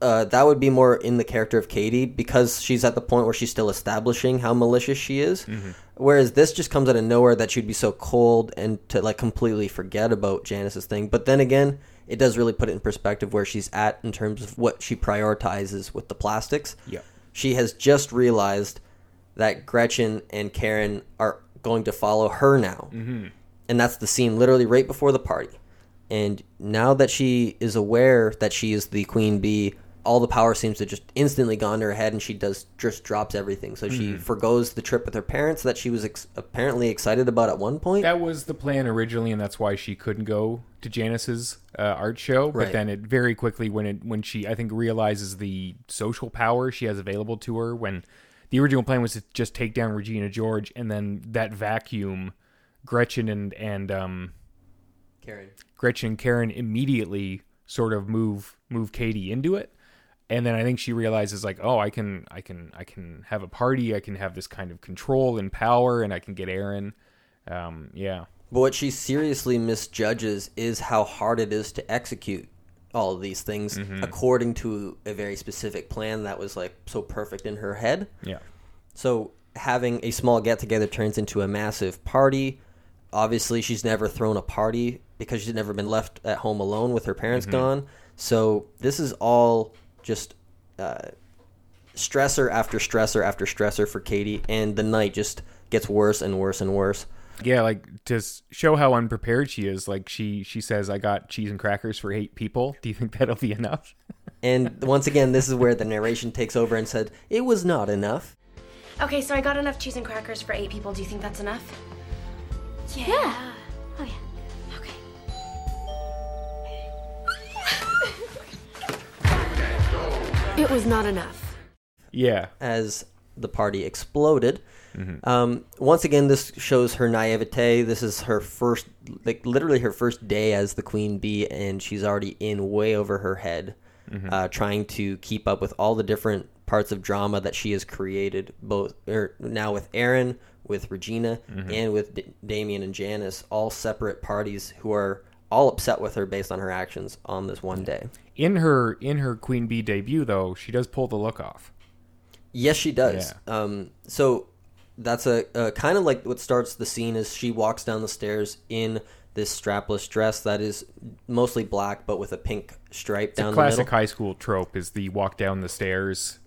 Uh, that would be more in the character of Katie, because she's at the point where she's still establishing how malicious she is. Mm-hmm. Whereas this just comes out of nowhere that she'd be so cold and to like completely forget about Janice's thing. But then again, it does really put it in perspective where she's at in terms of what she prioritizes with the plastics. Yeah. She has just realized that Gretchen and Karen are going to follow her now. Mm-hmm. And that's the scene literally right before the party. And now that she is aware that she is the queen bee, all the power seems to just instantly go into her head, and she does just drops everything. So she mm-hmm. forgoes the trip with her parents that she was ex- apparently excited about at one point. That was the plan originally, and that's why she couldn't go to Janice's uh, art show. But right. then it very quickly, when it when she, I think, realizes the social power she has available to her, when the original plan was to just take down Regina George, and then that vacuum, Gretchen and, and um, Karen. Gretchen and Karen immediately sort of move move Katie into it. And then I think she realizes, like, oh, I can, I can, I can have a party. I can have this kind of control and power, and I can get Aaron. Um, yeah. But what she seriously misjudges is how hard it is to execute all of these things mm-hmm. according to a very specific plan that was like so perfect in her head. Yeah. So having a small get together turns into a massive party. Obviously, she's never thrown a party because she's never been left at home alone with her parents mm-hmm. gone. So this is all just uh, stressor after stressor after stressor for Katie, and the night just gets worse and worse and worse. Yeah, like, to show how unprepared she is, like, she, she says, I got cheese and crackers for eight people. Do you think that'll be enough? And once again, this is where the narration takes over and said, it was not enough. Okay, so I got enough cheese and crackers for eight people. Do you think that's enough? Yeah. yeah. Oh, yeah. It was not enough. Yeah. As the party exploded. Mm-hmm. Um, once again, this shows her naivete. This is her first, like literally her first day as the queen bee, and she's already in way over her head, mm-hmm. uh, trying to keep up with all the different parts of drama that she has created, both er, now with Aaron, with Regina, mm-hmm. and with D- Damien and Janice, all separate parties who are all upset with her based on her actions on this one day. In her in her Queen Bee debut, though, she does pull the look off. Yes, she does. Yeah. Um, so that's a, a kind of like what starts the scene is she walks down the stairs in this strapless dress that is mostly black but with a pink stripe it's down the middle. The classic high school trope is the walk down the stairs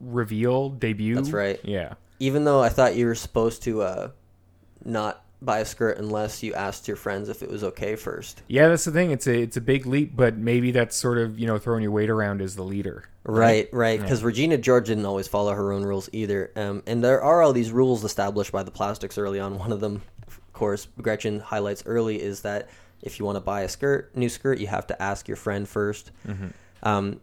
reveal debut. That's right. Yeah. Even though I thought you were supposed to uh, not buy a skirt unless you asked your friends if it was okay first. Yeah, that's the thing. It's a it's a big leap, but maybe that's sort of, you know, throwing your weight around as the leader. Right, right. Because yeah. Regina George didn't always follow her own rules either. Um, and there are all these rules established by the plastics early on. One of them, of course, Gretchen highlights early is that if you want to buy a skirt, new skirt, you have to ask your friend first. Mm-hmm. Um,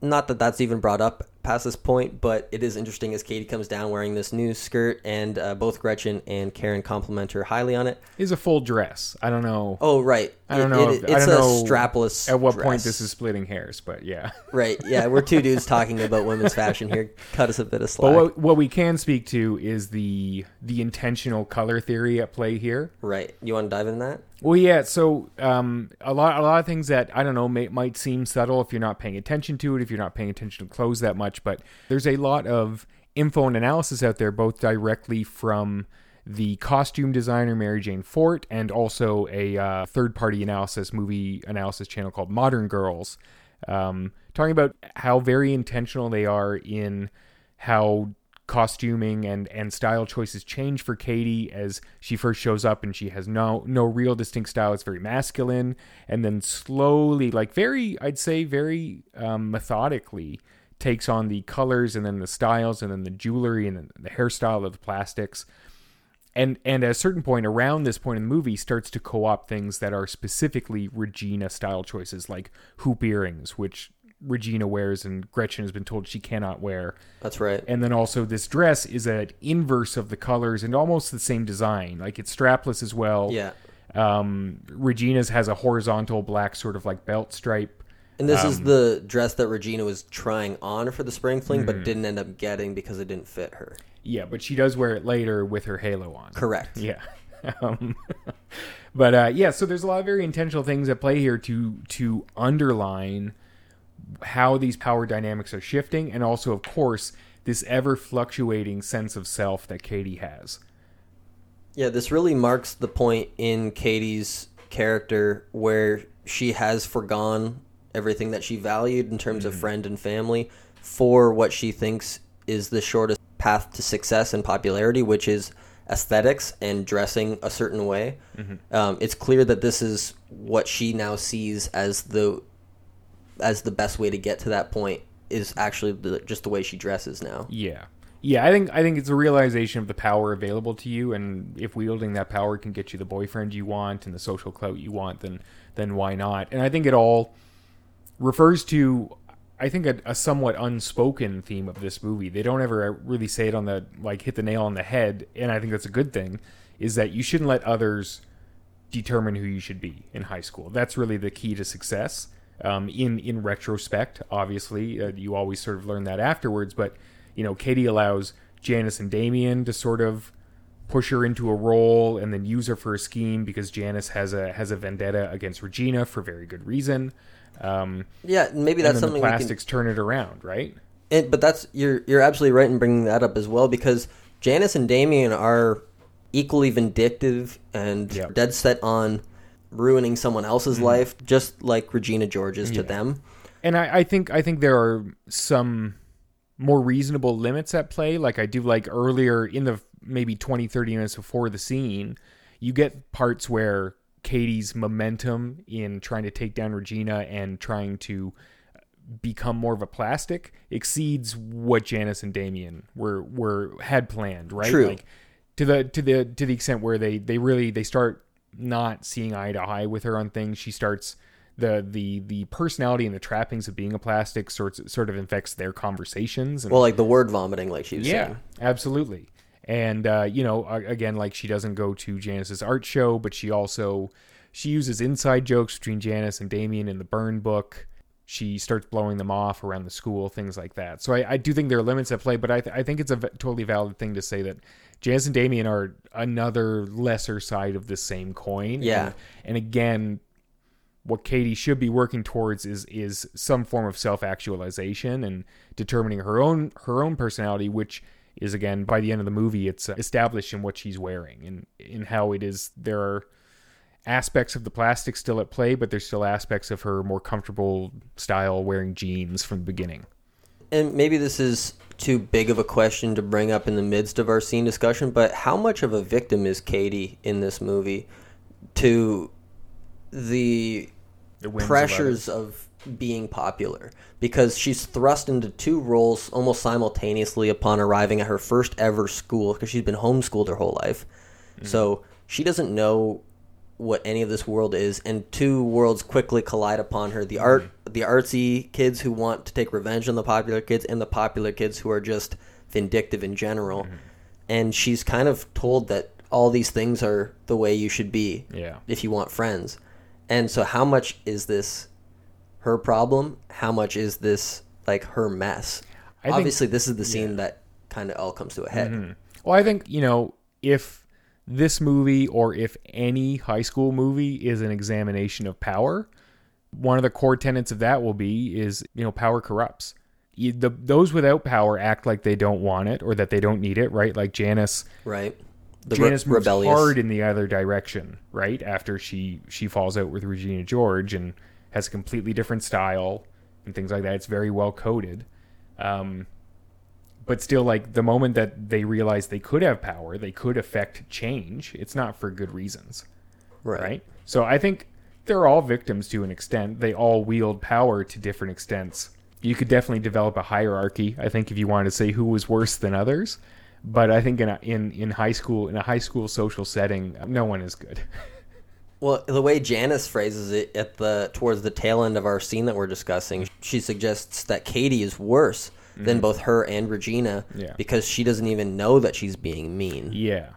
not that that's even brought up past this point, but it is interesting as Katie comes down wearing this new skirt, and uh, both Gretchen and Karen compliment her highly on it. It's a full dress. I don't know. Oh, right. I don't it, know. It, if, it's I don't a know strapless At what dress. Point this is splitting hairs, but yeah. Right, yeah. We're two dudes talking about women's fashion here. Cut us a bit of slack. But what, what we can speak to is the the intentional color theory at play here. Right. You want to dive into that? Well, yeah. So um, a lot a lot of things that, I don't know, may, might seem subtle if you're not paying attention to it, if you're not paying attention to clothes that much. But there's a lot of info and analysis out there, both directly from the costume designer Mary Jane Fort and also a uh, third-party analysis, movie analysis channel called Modern Girls, um, talking about how very intentional they are in how costuming and, and style choices change for Katie as she first shows up, and she has no no real distinct style. It's very masculine. And then slowly, like very, I'd say very um, methodically, takes on the colors and then the styles and then the jewelry and then the hairstyle of the plastics. And and at a certain point, around this point in the movie, starts to co-opt things that are specifically Regina style choices, like hoop earrings, which Regina wears and Gretchen has been told she cannot wear. That's right. And then also this dress is an inverse of the colors and almost the same design. Like it's strapless as well. Yeah. Um, Regina's has a horizontal black sort of like belt stripe. And this um, is the dress that Regina was trying on for the spring fling, mm-hmm. but didn't end up getting because it didn't fit her. Yeah, but she does wear it later with her halo on. Correct. Yeah. Um, but uh, yeah, so there's a lot of very intentional things at play here to to underline how these power dynamics are shifting, and also, of course, this ever-fluctuating sense of self that Katie has. Yeah, this really marks the point in Katie's character where she has forgone everything that she valued in terms mm. of friend and family for what she thinks is the shortest path to success and popularity, which is aesthetics and dressing a certain way. Mm-hmm. Um, it's clear that this is what she now sees as the as the best way to get to that point is actually the, just the way she dresses now. Yeah. Yeah. I think, I think it's a realization of the power available to you. And if wielding that power can get you the boyfriend you want and the social clout you want, then, then why not? And I think it all refers to, I think a, a somewhat unspoken theme of this movie. They don't ever really say it on the, like hit the nail on the head. And I think that's a good thing, is that you shouldn't let others determine who you should be in high school. That's really the key to success. Um, in, in retrospect, obviously, uh, you always sort of learn that afterwards. But, you know, Katie allows Janice and Damien to sort of push her into a role and then use her for a scheme, because Janice has a has a vendetta against Regina for very good reason. Um, yeah, maybe that's something. The plastics can turn it around, right? It, but that's you're you're absolutely right in bringing that up as well, because Janice and Damien are equally vindictive and yep. dead set on ruining someone else's mm-hmm. life, just like Regina George is yeah. to them. And I, I think I think there are some more reasonable limits at play. Like I do like earlier in the maybe twenty, thirty minutes before the scene, you get parts where Katie's momentum in trying to take down Regina and trying to become more of a plastic exceeds what Janice and Damien were were had planned, right? True. Like to the to the to the extent where they, they really they start not seeing eye to eye with her on things. She starts the the the personality and the trappings of being a plastic sort sort of infects their conversations. And, well, like the word vomiting, like she was yeah, saying. Yeah, absolutely. And uh, you know, again, like she doesn't go to Janice's art show, but she also she uses inside jokes between Janice and Damien in the burn book. She starts blowing them off around the school, things like that. So I, I do think there are limits at play, but I th- I think it's a v- totally valid thing to say that Janice and Damien are another lesser side of the same coin. Yeah. And, and again, what Katie should be working towards is is some form of self-actualization and determining her own her own personality, which is, again, by the end of the movie, it's established in what she's wearing and in how it is there are aspects of the plastic still at play, but there's still aspects of her more comfortable style wearing jeans from the beginning. And maybe this is too big of a question to bring up in the midst of our scene discussion, but how much of a victim is Katie in this movie to the, the pressures of, of being popular? Because she's thrust into two roles almost simultaneously upon arriving at her first ever school, because she's been homeschooled her whole life. Mm. So she doesn't know what any of this world is, and two worlds quickly collide upon her: the art the artsy kids who want to take revenge on the popular kids, and the popular kids who are just vindictive in general. Mm-hmm. And she's kind of told that all these things are the way you should be yeah. if you want friends. And so how much is this her problem, how much is this like her mess? I obviously think, this is the scene yeah. that kind of all comes to a head. Mm-hmm. Well, I think, you know, if this movie, or if any high school movie, is an examination of power, one of the core tenets of that will be is, you know, power corrupts. You, the, those without power act like they don't want it or that they don't need it, right? Like Janice. Right. The Janice re- moves rebellious. hard in the other direction, right? After she, she falls out with Regina George and has a completely different style and things like that. It's very well coded. Um, But still, like, the moment that they realize they could have power, they could affect change, it's not for good reasons. Right. Right? So I think they're all victims to an extent. They all wield power to different extents. You could definitely develop a hierarchy, I think, if you wanted to say who was worse than others. But I think in a, in, in high school, in a high school social setting, no one is good. Well, the way Janice phrases it at the towards the tail end of our scene that we're discussing, she suggests that Katie is worse mm-hmm. than both her and Regina yeah. because she doesn't even know that she's being mean. Yeah.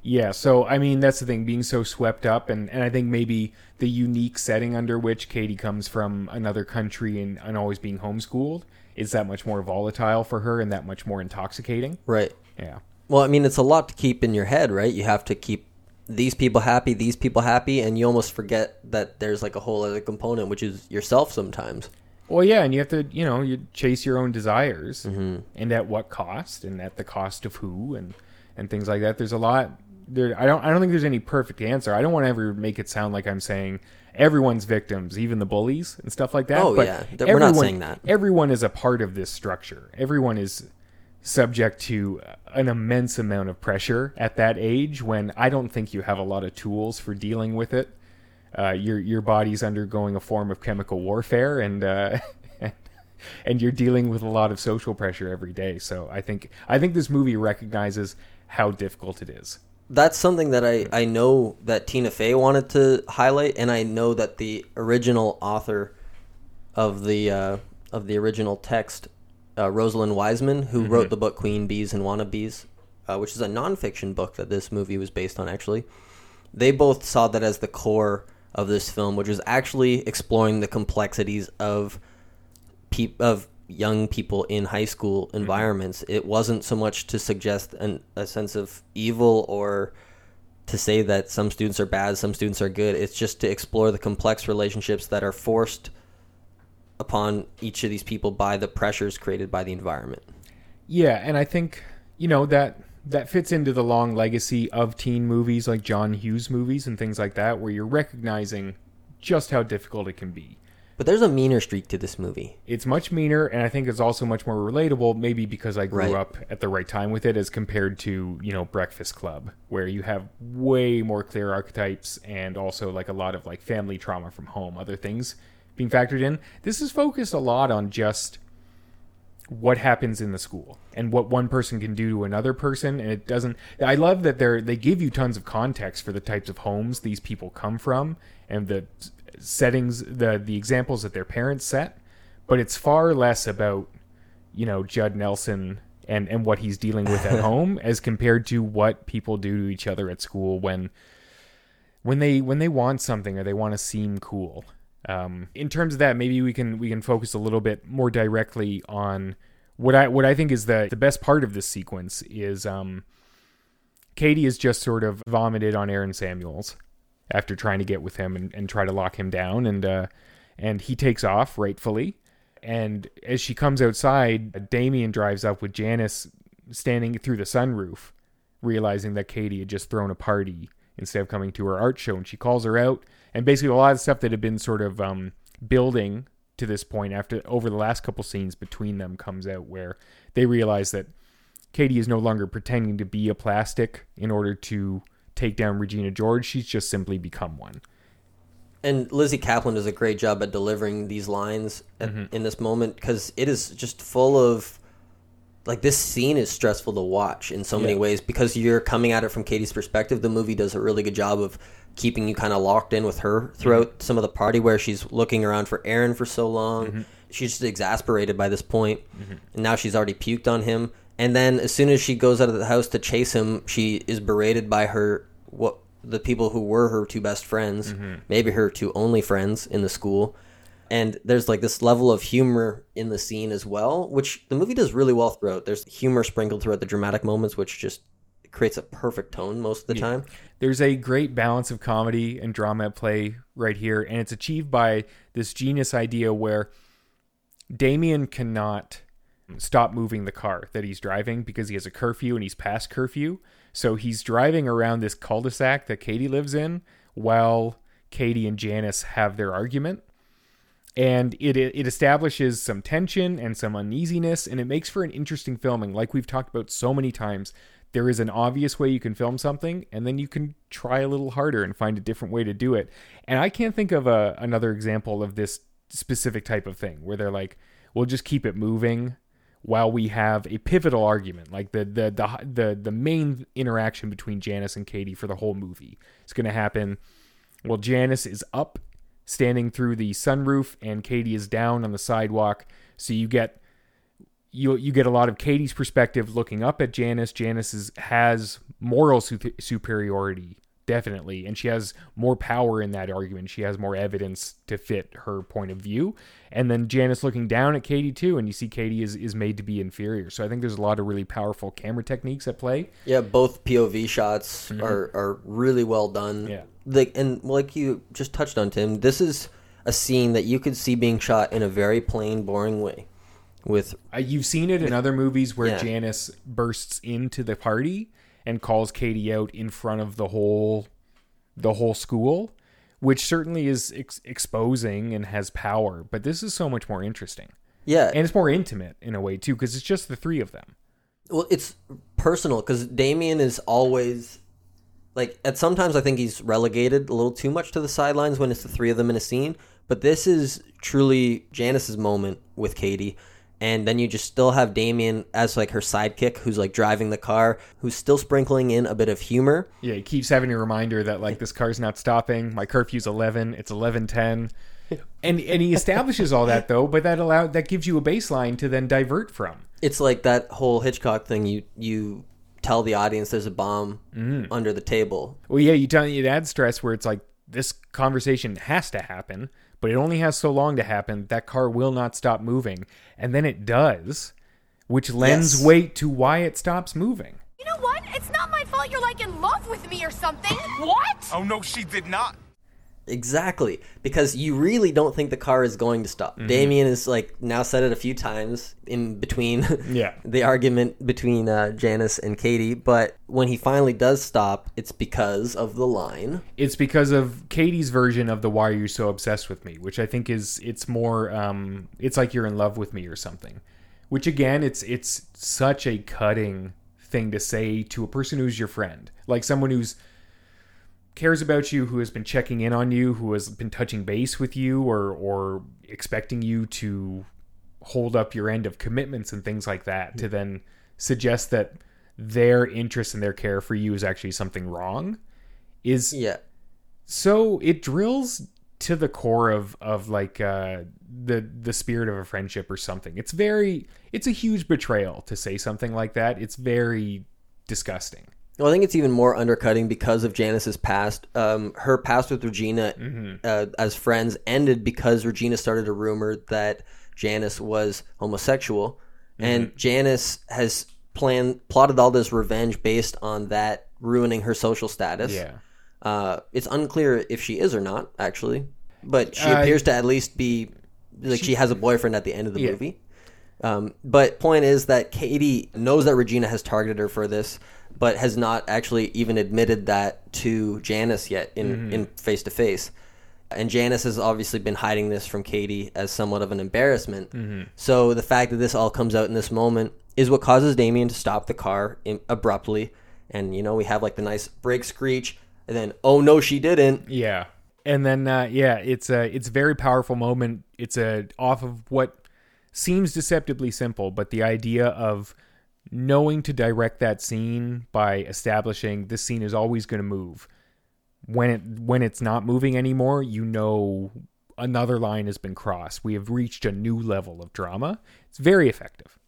Yeah, so, I mean, that's the thing, being so swept up, and, and I think maybe the unique setting under which Katie comes from another country and, and always being homeschooled is that much more volatile for her and that much more intoxicating. Right. Yeah. Well, I mean, it's a lot to keep in your head, right? You have to keep these people happy, these people happy, and you almost forget that there's like a whole other component, which is yourself sometimes. Well, yeah, and you have to, you know, you chase your own desires, mm-hmm. and at what cost, and at the cost of who, and, and things like that. There's a lot... There, I don't I don't think there's any perfect answer. I don't want to ever make it sound like I'm saying everyone's victims, even the bullies and stuff like that. Oh, but yeah. Everyone, we're not saying that. Everyone is a part of this structure. Everyone is subject to an immense amount of pressure at that age when I don't think you have a lot of tools for dealing with it. Uh, your your body's undergoing a form of chemical warfare, and uh, and you're dealing with a lot of social pressure every day. So I think I think this movie recognizes how difficult it is. That's something that I, I know that Tina Fey wanted to highlight, and I know that the original author of the uh, of the original text, uh, Rosalind Wiseman, who mm-hmm. wrote the book Queen Bees and Wannabes, uh, which is a nonfiction book that this movie was based on, actually, they both saw that as the core of this film, which is actually exploring the complexities of pe- of young people in high school environments. It wasn't so much to suggest an, a sense of evil or to say that some students are bad, some students are good. It's just to explore the complex relationships that are forced upon each of these people by the pressures created by the environment. Yeah, and I think, you know, that that fits into the long legacy of teen movies like John Hughes movies and things like that, where you're recognizing just how difficult it can be. But there's a meaner streak to this movie. It's much meaner, and I think it's also much more relatable, maybe because I grew right. up at the right time with it as compared to, you know, Breakfast Club, where you have way more clear archetypes and also like a lot of like family trauma from home, other things being factored in. This is focused a lot on just what happens in the school and what one person can do to another person. And it doesn't, I love that they're, they give you tons of context for the types of homes these people come from and the settings, the the examples that their parents set, but it's far less about, you know, Judd Nelson and and what he's dealing with at home as compared to what people do to each other at school when when they when they want something or they want to seem cool. Um in terms of that, maybe we can we can focus a little bit more directly on what I what I think is the the best part of this sequence is um Katie is just sort of vomited on Aaron Samuels after trying to get with him and, and try to lock him down. And uh, and he takes off, rightfully. And as she comes outside, Damien drives up with Janice standing through the sunroof, realizing that Katie had just thrown a party instead of coming to her art show. And she calls her out. And basically a lot of stuff that had been sort of um, building to this point after over the last couple scenes between them comes out, where they realize that Katie is no longer pretending to be a plastic in order to take down Regina George. She's just simply become one. And Lizzie Kaplan does a great job at delivering these lines mm-hmm. at, in this moment, because it is just full of, like, this scene is stressful to watch in so yeah. many ways because you're coming at it from Katie's perspective. The movie does a really good job of keeping you kind of locked in with her throughout mm-hmm. some of the party, where she's looking around for Aaron for so long. Mm-hmm. She's just exasperated by this point. Mm-hmm. And now she's already puked on him. And then as soon as she goes out of the house to chase him, she is berated by her what the people who were her two best friends, mm-hmm. maybe her two only friends in the school. And there's like this level of humor in the scene as well, which the movie does really well throughout. There's humor sprinkled throughout the dramatic moments, which just creates a perfect tone most of the yeah. time. There's a great balance of comedy and drama at play right here. And it's achieved by this genius idea where Damien cannot stop moving the car that he's driving because he has a curfew and he's past curfew. So he's driving around this cul-de-sac that Katie lives in while Katie and Janice have their argument. And it it establishes some tension and some uneasiness, and it makes for an interesting filming. Like we've talked about so many times, there is an obvious way you can film something, and then you can try a little harder and find a different way to do it. And I can't think of a, another example of this specific type of thing where they're like, we'll just keep it moving while we have a pivotal argument, like the the the the, the main interaction between Janice and Katie for the whole movie. It's going to happen. Well, Janice is up, standing through the sunroof, and Katie is down on the sidewalk. So you get you you get a lot of Katie's perspective looking up at Janice. Janice is, has moral su- superiority, definitely, and she has more power in that argument. She has more evidence to fit her point of view. And then Janice looking down at Katie too, and you see Katie is, is made to be inferior. So I think there's a lot of really powerful camera techniques at play. Yeah, both P O V shots mm-hmm. are, are really well done. Yeah. Like, and like you just touched on, Tim, this is a scene that you could see being shot in a very plain, boring way. With uh, you've seen it with, in other movies where yeah. Janice bursts into the party and calls Katie out in front of the whole, the whole school, which certainly is ex- exposing and has power. But this is so much more interesting. Yeah, and it's more intimate in a way too, because it's just the three of them. Well, it's personal because Damien is always. Like, at sometimes I think he's relegated a little too much to the sidelines when it's the three of them in a scene. But this is truly Janice's moment with Katie. And then you just still have Damien as, like, her sidekick who's, like, driving the car, who's still sprinkling in a bit of humor. Yeah, he keeps having a reminder that, like, this car's not stopping. My curfew's eleven. It's eleven ten. And and he establishes all that, though, but that allow, that gives you a baseline to then divert from. It's like that whole Hitchcock thing you... you tell the audience there's a bomb mm. under the table. Well, yeah, you tell it adds stress where it's like this conversation has to happen, but it only has so long to happen. That car will not stop moving, and then it does, which lends yes. weight to why it stops moving. You know what? It's not my fault you're like in love with me or something. What? Oh no, she did not. Exactly, because you really don't think the car is going to stop. Mm-hmm. Damien is like now said it a few times in between yeah. the argument between uh, Janice and Katie, but when he finally does stop, it's because of the line. It's because of Katie's version of the "Why are you so obsessed with me?" which I think is it's more um, it's like you're in love with me or something. Which again, it's it's such a cutting thing to say to a person who's your friend, like someone who's cares about you, who has been checking in on you, who has been touching base with you, or or expecting you to hold up your end of commitments and things like that, mm-hmm. to then suggest that their interest and their care for you is actually something wrong is yeah. So it drills to the core of of like uh the the spirit of a friendship or something. It's very it's a huge betrayal to say something like that. It's very disgusting. Well, I think it's even more undercutting because of Janice's past. Um, her past with Regina mm-hmm. uh, as friends ended because Regina started a rumor that Janice was homosexual. Mm-hmm. And Janice has planned, plotted all this revenge based on that ruining her social status. Yeah, uh, it's unclear if she is or not, actually. But she uh, appears to at least be... Like, she, she has a boyfriend at the end of the yeah. movie. Um, but point is that Katie knows that Regina has targeted her for this, but has not actually even admitted that to Janice yet in, mm-hmm. in face-to-face. And Janice has obviously been hiding this from Katie as somewhat of an embarrassment. Mm-hmm. So the fact that this all comes out in this moment is what causes Damien to stop the car in, abruptly. And, you know, we have, like, the nice brake screech, and then, oh, no, she didn't. Yeah. And then, uh, yeah, it's a, it's a very powerful moment. It's a off of what seems deceptively simple, but the idea of... knowing to direct that scene by establishing this scene is always going to move. When it when it's not moving anymore, you know another line has been crossed. We have reached a new level of drama. It's very effective.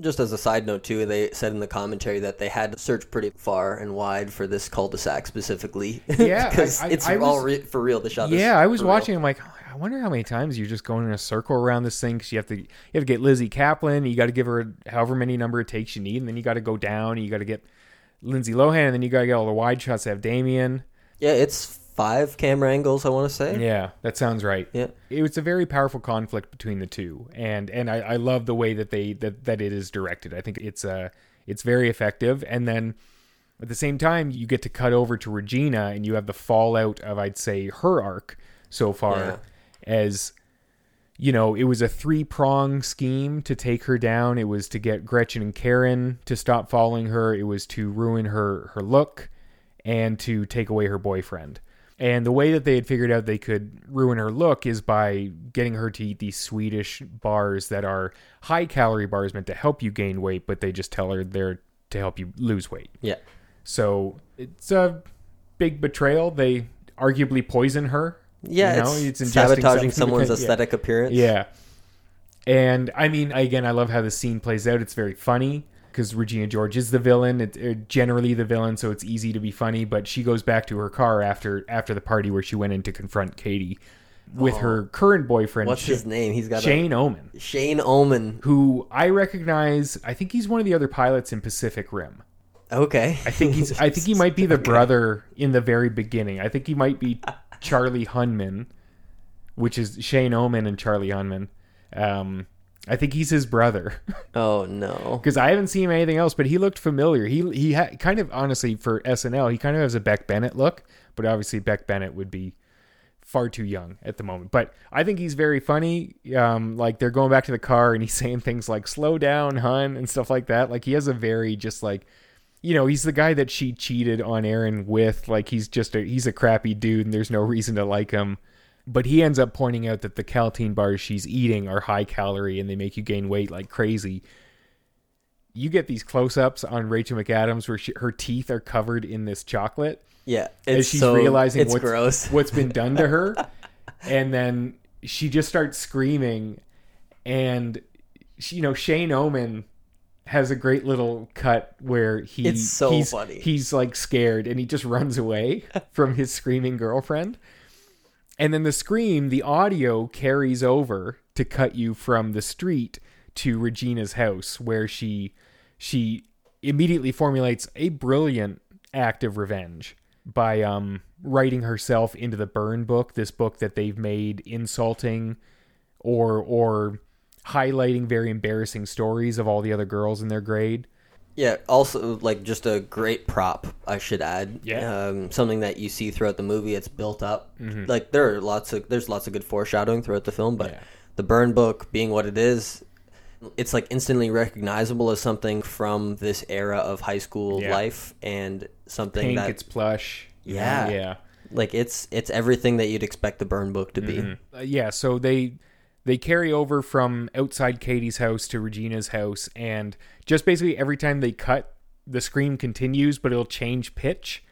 Just as a side note, too, they said in the commentary that they had to search pretty far and wide for this cul-de-sac specifically. Yeah. Because I, I, it's I all was, re- for real. The shot. Yeah, I was watching. Real. I'm like, oh, I wonder how many times you're just going in a circle around this thing. Because you have to, you have to get Lizzie Kaplan. You got to give her however many number of takes you need. And then you got to go down. And you got to get Lindsay Lohan. And then you got to get all the wide shots to have Damien. Yeah, it's five camera angles, I want to say. Yeah, that sounds right. Yeah, it was a very powerful conflict between the two, and and I, I love the way that they that, that it is directed. I think it's uh it's very effective. And then at the same time, you get to cut over to Regina, and you have the fallout of I'd say her arc so far yeah. as you know, it was a three-prong scheme to take her down. It was to get Gretchen and Karen to stop following her. It was to ruin her, her look and to take away her boyfriend. And the way that they had figured out they could ruin her look is by getting her to eat these Swedish bars that are high-calorie bars meant to help you gain weight, but they just tell her they're to help you lose weight. Yeah. So it's a big betrayal. They arguably poison her. Yeah, you know, it's, it's sabotaging someone's because, aesthetic yeah. appearance. Yeah. And, I mean, again, I love how the scene plays out. It's very funny because Regina George is the villain. It's it, generally the villain, so it's easy to be funny. But she goes back to her car after after the party where she went in to confront Katie with oh. her current boyfriend. What's Sh- his name? He's got Shane a, Omen. Shane Omen. Who I recognize. I think he's one of the other pilots in Pacific Rim. Okay. I think he's. I think he might be the okay. brother in the very beginning. I think he might be... Charlie Hunnam, which is Shane Omen and Charlie Hunnam. Um, I think he's his brother. Oh, no. Because I haven't seen him anything else, but he looked familiar. He he ha- kind of, honestly, for S N L, he kind of has a Beck Bennett look, but obviously Beck Bennett would be far too young at the moment. But I think he's very funny. Um, like, they're going back to the car, and he's saying things like, slow down, hun, and stuff like that. Like, he has a very just, like... You know, he's the guy that she cheated on Aaron with. Like, he's just a, he's a crappy dude and there's no reason to like him. But he ends up pointing out that the Caltine bars she's eating are high calorie and they make you gain weight like crazy. You get these close-ups on Rachel McAdams where she, her teeth are covered in this chocolate. Yeah. It's as she's so, realizing it's what's, gross. what's been done to her. And then she just starts screaming. And, she, you know, Shane Omen... has a great little cut where he it's so he's, funny. he's like scared and he just runs away from his screaming girlfriend. And then the scream, the audio carries over to cut you from the street to Regina's house where she she immediately formulates a brilliant act of revenge by um, writing herself into the burn book, this book that they've made insulting or or... highlighting very embarrassing stories of all the other girls in their grade. Yeah, also, like, just a great prop, I should add. Yeah. Um, something that you see throughout the movie, it's built up. Mm-hmm. Like, there are lots of, there's lots of good foreshadowing throughout the film, but yeah. the burn book being what it is, it's, like, instantly recognizable as something from this era of high school yeah. life and something Pink, that... it's plush. Yeah. Yeah. Like, it's, it's everything that you'd expect the burn book to mm-hmm. be. Uh, yeah, so they... They carry over from outside Katie's house to Regina's house, and just basically every time they cut, the scream continues, but it'll change pitch,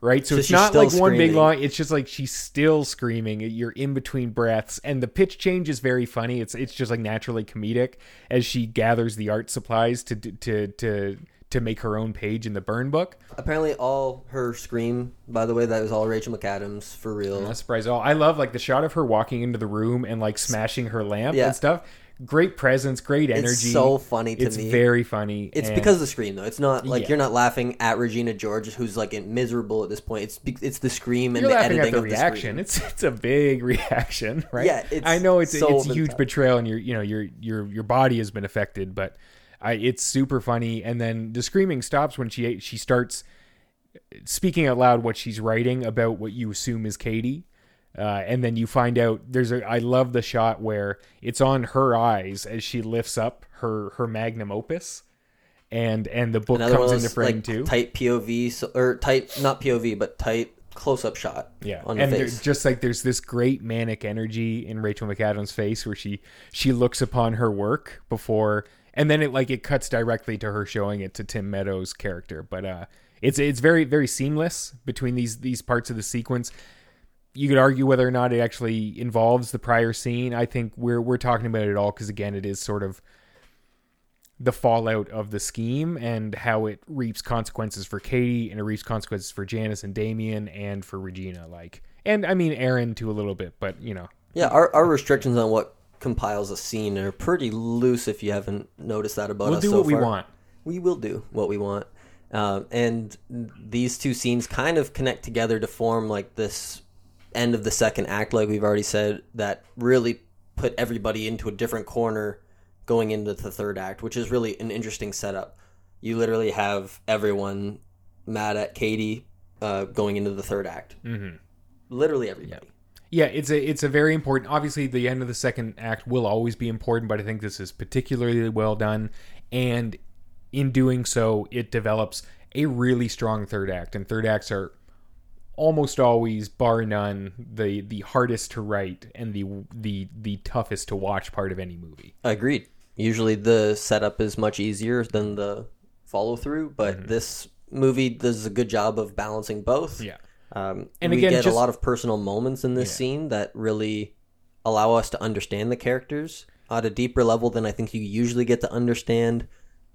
right? So, so it's not like screaming. One big long, it's just like she's still screaming. You're in between breaths, and the pitch change is very funny. It's it's just like naturally comedic as she gathers the art supplies to to to to make her own page in the burn book. Apparently all her scream, by the way, that was all Rachel McAdams for real. I'm not surprised at all. I love like the shot of her walking into the room and like smashing her lamp yeah. and stuff. Great presence, great energy. It's so funny to it's me. It's very funny. It's and... because of the scream though. It's not like yeah. you're not laughing at Regina George who's like miserable at this point. It's it's the scream and you're the editing at the of reaction. the reaction. It's it's a big reaction, right? Yeah, it's I know it's so it's a huge tough. betrayal and your you know your your your body has been affected, but I, it's super funny. And then the screaming stops when she she starts speaking out loud what she's writing about what you assume is Katie. Uh, and then you find out there's a, I love the shot where it's on her eyes as she lifts up her, her magnum opus and, and the book Another comes into frame like too. Tight P O V so, or tight, not P O V, but tight close up shot. Yeah. On and the face. Just like there's this great manic energy in Rachel McAdams' face where she, she looks upon her work before, and then it like it cuts directly to her showing it to Tim Meadows' character, but uh, it's it's very very seamless between these these parts of the sequence. You could argue whether or not it actually involves the prior scene. I think we're we're talking about it all because again, it is sort of the fallout of the scheme and how it reaps consequences for Katie and it reaps consequences for Janice and Damien and for Regina. Like, and I mean Aaron too a little bit, but you know, yeah, our our restrictions on what compiles a scene are pretty loose if you haven't noticed that about we'll us so far. We'll do what we want. We will do what we want. Um, and these two scenes kind of connect together to form like this end of the second act, like we've already said, that really put everybody into a different corner going into the third act, which is really an interesting setup. You literally have everyone mad at Katie uh, going into the third act. Mm-hmm. Literally everybody. Yeah. Yeah, it's a it's a very important... Obviously, the end of the second act will always be important, but I think this is particularly well done. And in doing so, it develops a really strong third act. And third acts are almost always, bar none, the the hardest to write and the the the toughest to watch part of any movie. Agreed. Usually the setup is much easier than the follow-through, but mm-hmm. this movie does a good job of balancing both. Yeah. Um, and we again, get just, a lot of personal moments in this yeah. scene that really allow us to understand the characters at a deeper level than I think you usually get to understand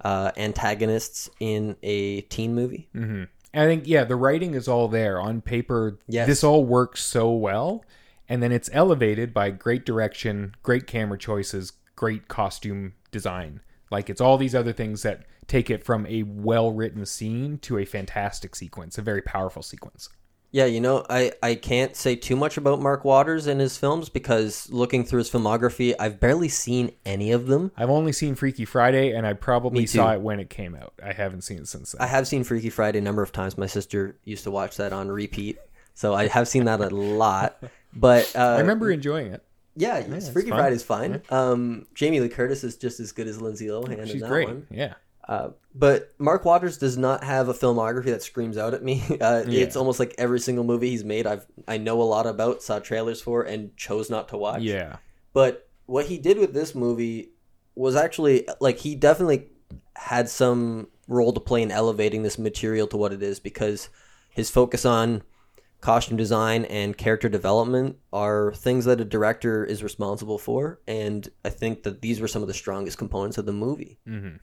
uh, antagonists in a teen movie. Mm-hmm. I think, yeah, the writing is all there on paper. Yes. This all works so well. And then it's elevated by great direction, great camera choices, great costume design. Like, it's all these other things that take it from a well-written scene to a fantastic sequence, a very powerful sequence. Yeah, you know, I, I can't say too much about Mark Waters and his films because looking through his filmography, I've barely seen any of them. I've only seen Freaky Friday, and I probably saw it when it came out. I haven't seen it since then. I have seen Freaky Friday a number of times. My sister used to watch that on repeat, so I have seen that a lot. But uh, I remember enjoying it. Yeah, yeah yes, Freaky Friday is fine. Yeah. Um, Jamie Lee Curtis is just as good as Lindsay Lohan. She's in that great. One. Yeah. Uh, but Mark Waters does not have a filmography that screams out at me. Uh, yeah. It's almost like every single movie he's made, I've I know a lot about, saw trailers for, and chose not to watch. Yeah. But what he did with this movie was actually like he definitely had some role to play in elevating this material to what it is, because his focus on costume design and character development are things that a director is responsible for, and I think that these were some of the strongest components of the movie. Mm-hmm.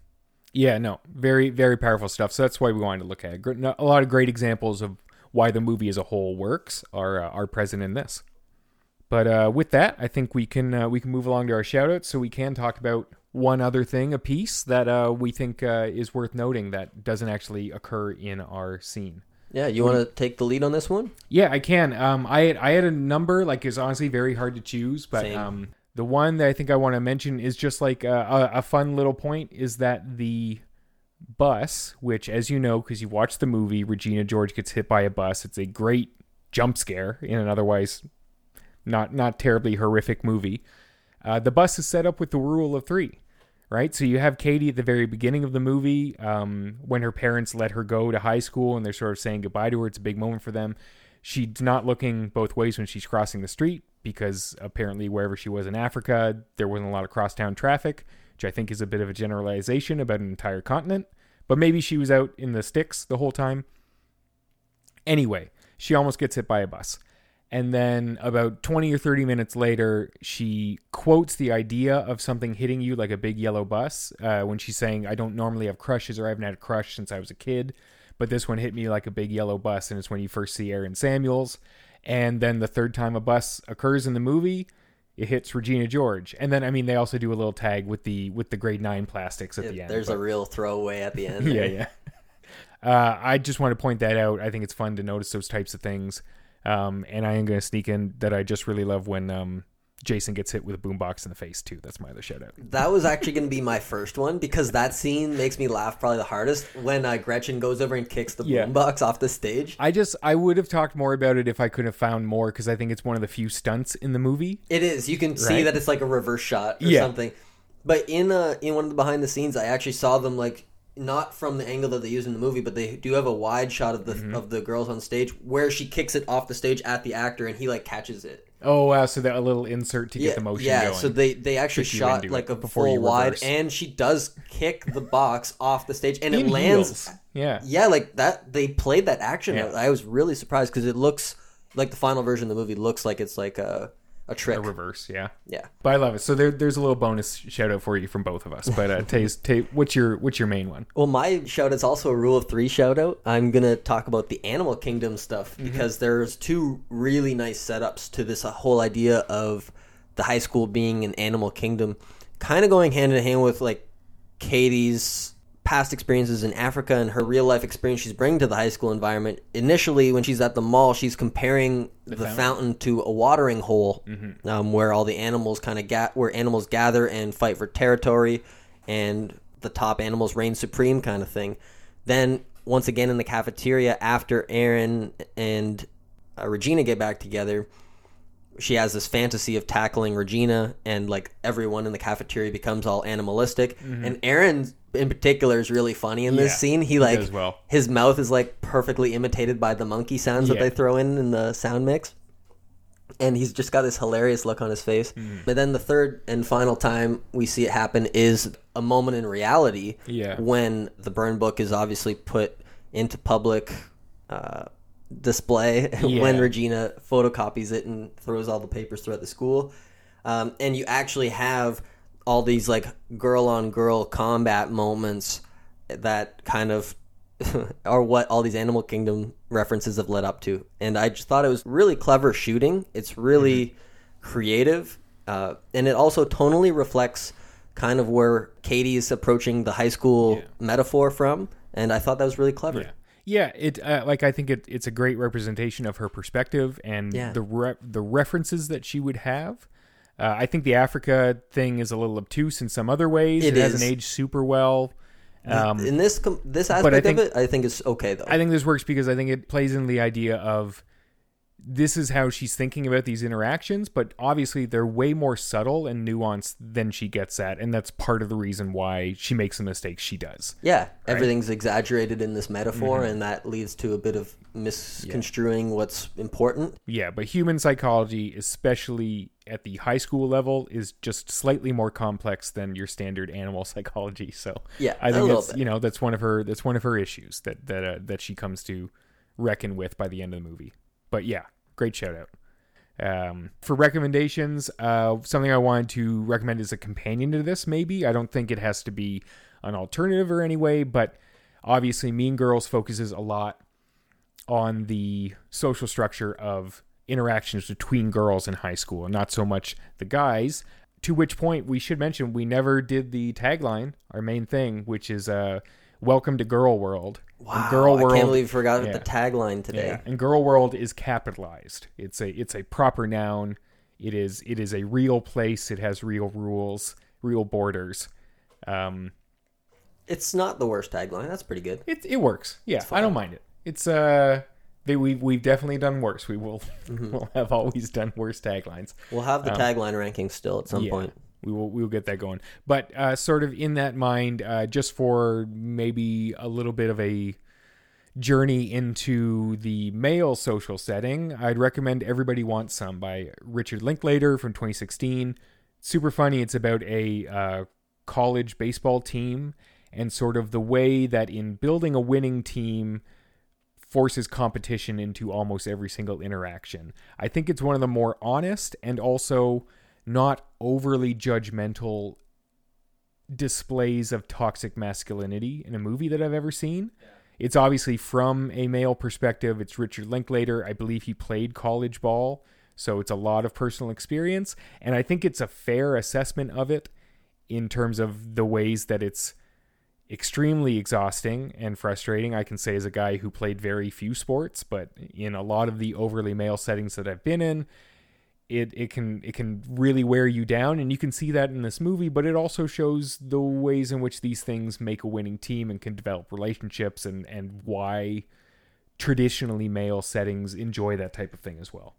Yeah, no, very, very powerful stuff. So that's why we wanted to look at it. A lot of great examples of why the movie as a whole works are uh, are present in this. But uh, with that, I think we can uh, we can move along to our shout-outs, so we can talk about one other thing, a piece that uh, we think uh, is worth noting that doesn't actually occur in our scene. Yeah, you want to take the lead on this one? Yeah, I can. Um, I had, I had a number, like, it's honestly very hard to choose, but... Same. um. The one that I think I want to mention is just like a, a fun little point is that the bus, which, as you know, because you watched the movie, Regina George gets hit by a bus. It's a great jump scare in an otherwise not not terribly horrific movie. Uh, the bus is set up with the rule of three, right? So you have Katie at the very beginning of the movie um, when her parents let her go to high school and they're sort of saying goodbye to her. It's a big moment for them. She's not looking both ways when she's crossing the street, because apparently wherever she was in Africa, there wasn't a lot of crosstown traffic, which I think is a bit of a generalization about an entire continent. But maybe she was out in the sticks the whole time. Anyway, she almost gets hit by a bus. And then about twenty or thirty minutes later, she quotes the idea of something hitting you like a big yellow bus uh, when she's saying, I don't normally have crushes, or I haven't had a crush since I was a kid, but this one hit me like a big yellow bus. And it's when you first see Aaron Samuels. And then the third time a bus occurs in the movie, it hits Regina George. And then, I mean, they also do a little tag with the with the grade nine plastics at yeah, the end. There's but... a real throwaway at the end. yeah, yeah. Uh, I just want to point that out. I think it's fun to notice those types of things. Um, and I am going to sneak in that I just really love when um, Jason gets hit with a boombox in the face, too. That's my other shout out. That was actually going to be my first one, because that scene makes me laugh probably the hardest when uh, Gretchen goes over and kicks the yeah. boombox off the stage. I just, I would have talked more about it if I could have found more, because I think it's one of the few stunts in the movie. It is. You can right? see that it's like a reverse shot or yeah. something. But in uh, in one of the behind the scenes, I actually saw them, like, not from the angle that they use in the movie, but they do have a wide shot of the mm-hmm. of the girls on stage where she kicks it off the stage at the actor and he, like, catches it. Oh, wow. So that a little insert to get yeah, the motion yeah, going. Yeah, so they, they actually shot like a full wide, and she does kick the box off the stage, and it, it lands. Heals. Yeah. Yeah, like that. They played that action. Yeah. I was really surprised, because it looks like the final version of the movie looks like it's like a, a trick. A reverse, yeah. Yeah. But I love it. So there, there's a little bonus shout out for you from both of us. But uh, Taze, Taze, what's your what's your main one? Well, my shout out's also a rule of three shout out. I'm going to talk about the Animal Kingdom stuff, because mm-hmm. there's two really nice setups to this whole idea of the high school being an animal kingdom, kind of going hand in hand with like Katie's past experiences in Africa and her real life experience she's bringing to the high school environment. Initially, when she's at the mall, she's comparing the, the fountain. fountain to a watering hole, mm-hmm. um, where all the animals kind of ga- where animals gather and fight for territory, and the top animals reign supreme, kind of thing. Then once again in the cafeteria, after Aaron and uh, Regina get back together, she has this fantasy of tackling Regina, and like everyone in the cafeteria becomes all animalistic. Mm-hmm. And Aaron in particular is really funny in this yeah, scene. He like he well. his mouth is like perfectly imitated by the monkey sounds yeah. that they throw in in the sound mix. And he's just got this hilarious look on his face. Mm. But then the third and final time we see it happen is a moment in reality yeah. when the burn book is obviously put into public uh, display yeah. when Regina photocopies it and throws all the papers throughout the school. Um, and you actually have all these like girl-on-girl combat moments that kind of are what all these Animal Kingdom references have led up to. And I just thought it was really clever shooting. It's really mm-hmm. creative. Uh, and it also tonally reflects kind of where Katie is approaching the high school yeah. metaphor from. And I thought that was really clever. Yeah, yeah it uh, like I think it, it's a great representation of her perspective and yeah. the re- the references that she would have. Uh, I think the Africa thing is a little obtuse in some other ways. It, it hasn't aged super well. Um, in this this aspect think, of it, I think it's okay, though. I think this works because I think it plays in the idea of this is how she's thinking about these interactions, but obviously they're way more subtle and nuanced than she gets at, and that's part of the reason why she makes the mistakes she does. Yeah, right? Everything's exaggerated in this metaphor, mm-hmm. and that leads to a bit of misconstruing yeah. what's important. Yeah, but human psychology, especially at the high school level, is just slightly more complex than your standard animal psychology. So yeah, I think that's, you know, that's one of her that's one of her issues that that uh, that she comes to reckon with by the end of the movie. But yeah, great shout out. Um, for recommendations, uh, something I wanted to recommend is a companion to this, maybe. I don't think it has to be an alternative or any way, but obviously Mean Girls focuses a lot on the social structure of interactions between girls in high school, and not so much the guys. To which point we should mention we never did the tagline, our main thing, which is uh, welcome to Girl World. Wow, Girl World, I can't believe we forgot yeah. the tagline today. Yeah. And Girl World is capitalized. It's a it's a proper noun. It is it is a real place. It has real rules, real borders. Um, it's not the worst tagline. That's pretty good. It it works. Yeah, I don't mind it. It's uh, they, we we've definitely done worse. We will mm-hmm. we'll have always done worse taglines. We'll have the um, tagline ranking still at some yeah. point. We will we will get that going. But uh, sort of in that mind, uh, just for maybe a little bit of a journey into the male social setting, I'd recommend Everybody Wants Some by Richard Linklater from twenty sixteen. Super funny. It's about a uh, college baseball team and sort of the way that in building a winning team forces competition into almost every single interaction. I think it's one of the more honest and also not overly judgmental displays of toxic masculinity in a movie that I've ever seen. Yeah. It's obviously from a male perspective. It's Richard Linklater. I believe he played college ball, so it's a lot of personal experience. And I think it's a fair assessment of it in terms of the ways that it's extremely exhausting and frustrating. I can say as a guy who played very few sports, but in a lot of the overly male settings that I've been in, It it can it can really wear you down, and you can see that in this movie, but it also shows the ways in which these things make a winning team and can develop relationships, and, and why traditionally male settings enjoy that type of thing as well.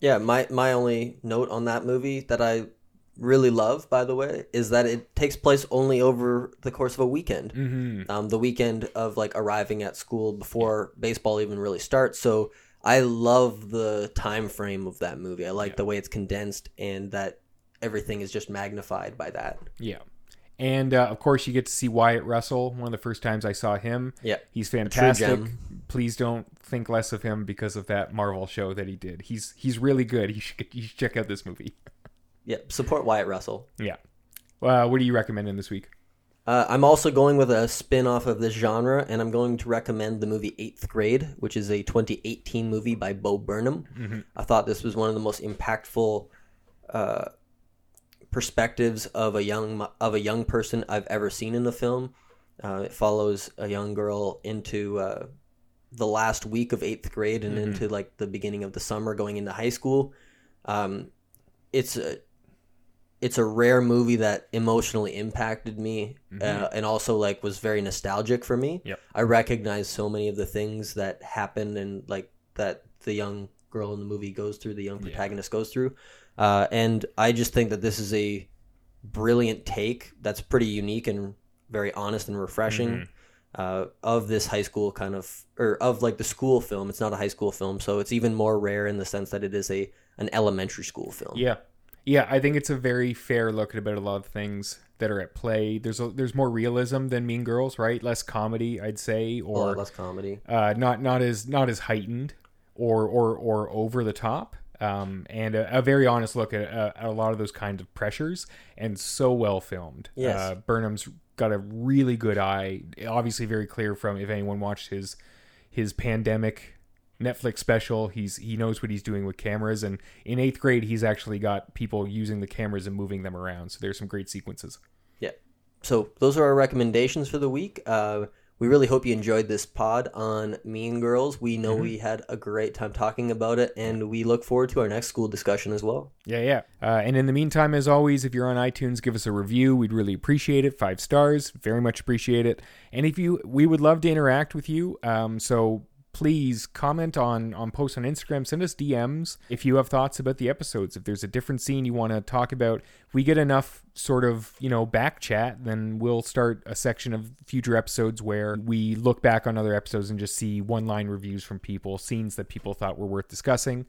Yeah, my, my only note on that movie that I really love, by the way, is that it takes place only over the course of a weekend. Mm-hmm. Um, the weekend of like arriving at school before baseball even really starts, so I love the time frame of that movie. I like yeah. the way it's condensed and that everything is just magnified by that. Yeah. And, uh, of course, you get to see Wyatt Russell. One of the first times I saw him. Yeah. He's fantastic. Please don't think less of him because of that Marvel show that he did. He's he's really good. You should, you should check out this movie. Yeah. Support Wyatt Russell. Yeah. Uh, what are you recommending this week? Uh, I'm also going with a spin-off of this genre, and I'm going to recommend the movie Eighth Grade, which is a twenty eighteen movie by Bo Burnham. Mm-hmm. I thought this was one of the most impactful uh, perspectives of a young of a young person I've ever seen in the film. Uh, it follows a young girl into uh, the last week of eighth grade and mm-hmm. into like the beginning of the summer going into high school. Um, it's a It's a rare movie that emotionally impacted me mm-hmm. uh, and also like was very nostalgic for me. Yep. I recognize so many of the things that happened and like that the young girl in the movie goes through, the young protagonist yeah. goes through. Uh, and I just think that this is a brilliant take that's pretty unique and very honest and refreshing mm-hmm. uh, of this high school kind of, or of like the school film. It's not a high school film, so it's even more rare in the sense that it is a an elementary school film. Yeah. Yeah, I think it's a very fair look at about a lot of things that are at play. There's a, there's more realism than Mean Girls, right? Less comedy, I'd say, or a lot less comedy. Uh, not not as not as heightened or or, or over the top, um, and a, a very honest look at a, at a lot of those kinds of pressures, and so well filmed. Yes, uh, Burnham's got a really good eye. Obviously, very clear from if anyone watched his his pandemic Netflix special, he's he knows what he's doing with cameras, and in Eighth Grade he's actually got people using the cameras and moving them around, so there's some great sequences. Yeah, so those are our recommendations for the week. Uh we really hope you enjoyed this pod on Mean Girls. We know mm-hmm. we had a great time talking about it, and we look forward to our next school discussion as well. Yeah, yeah. Uh, and in the meantime, as always, if you're on iTunes, give us a review. We'd really appreciate it. Five stars, very much appreciate it. And if you, we would love to interact with you. Um, so please comment on, on posts on Instagram, send us D Ms if you have thoughts about the episodes. If there's a different scene you want to talk about, if we get enough sort of, you know, back chat, then we'll start a section of future episodes where we look back on other episodes and just see one-line reviews from people, scenes that people thought were worth discussing.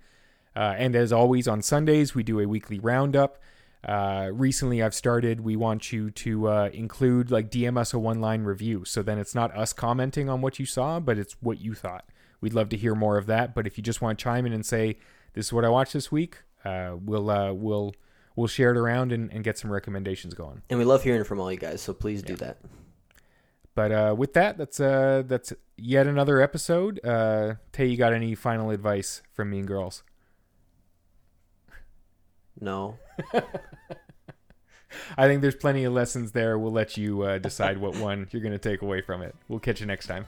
Uh, and as always, on Sundays, we do a weekly roundup. Uh, recently I've started, we want you to uh, include, like, D M us a one-line review. So then it's not us commenting on what you saw, but it's what you thought. We'd love to hear more of that, but if you just want to chime in and say, this is what I watched this week, uh, we'll uh, we'll we'll share it around and, and get some recommendations going. And we love hearing from all you guys, so please do yeah. that. But uh, with that, that's uh, that's yet another episode. Uh, Tay, you got any final advice from Mean Girls? No. I think there's plenty of lessons there. We'll let you uh, decide what one you're going to take away from it. We'll catch you next time.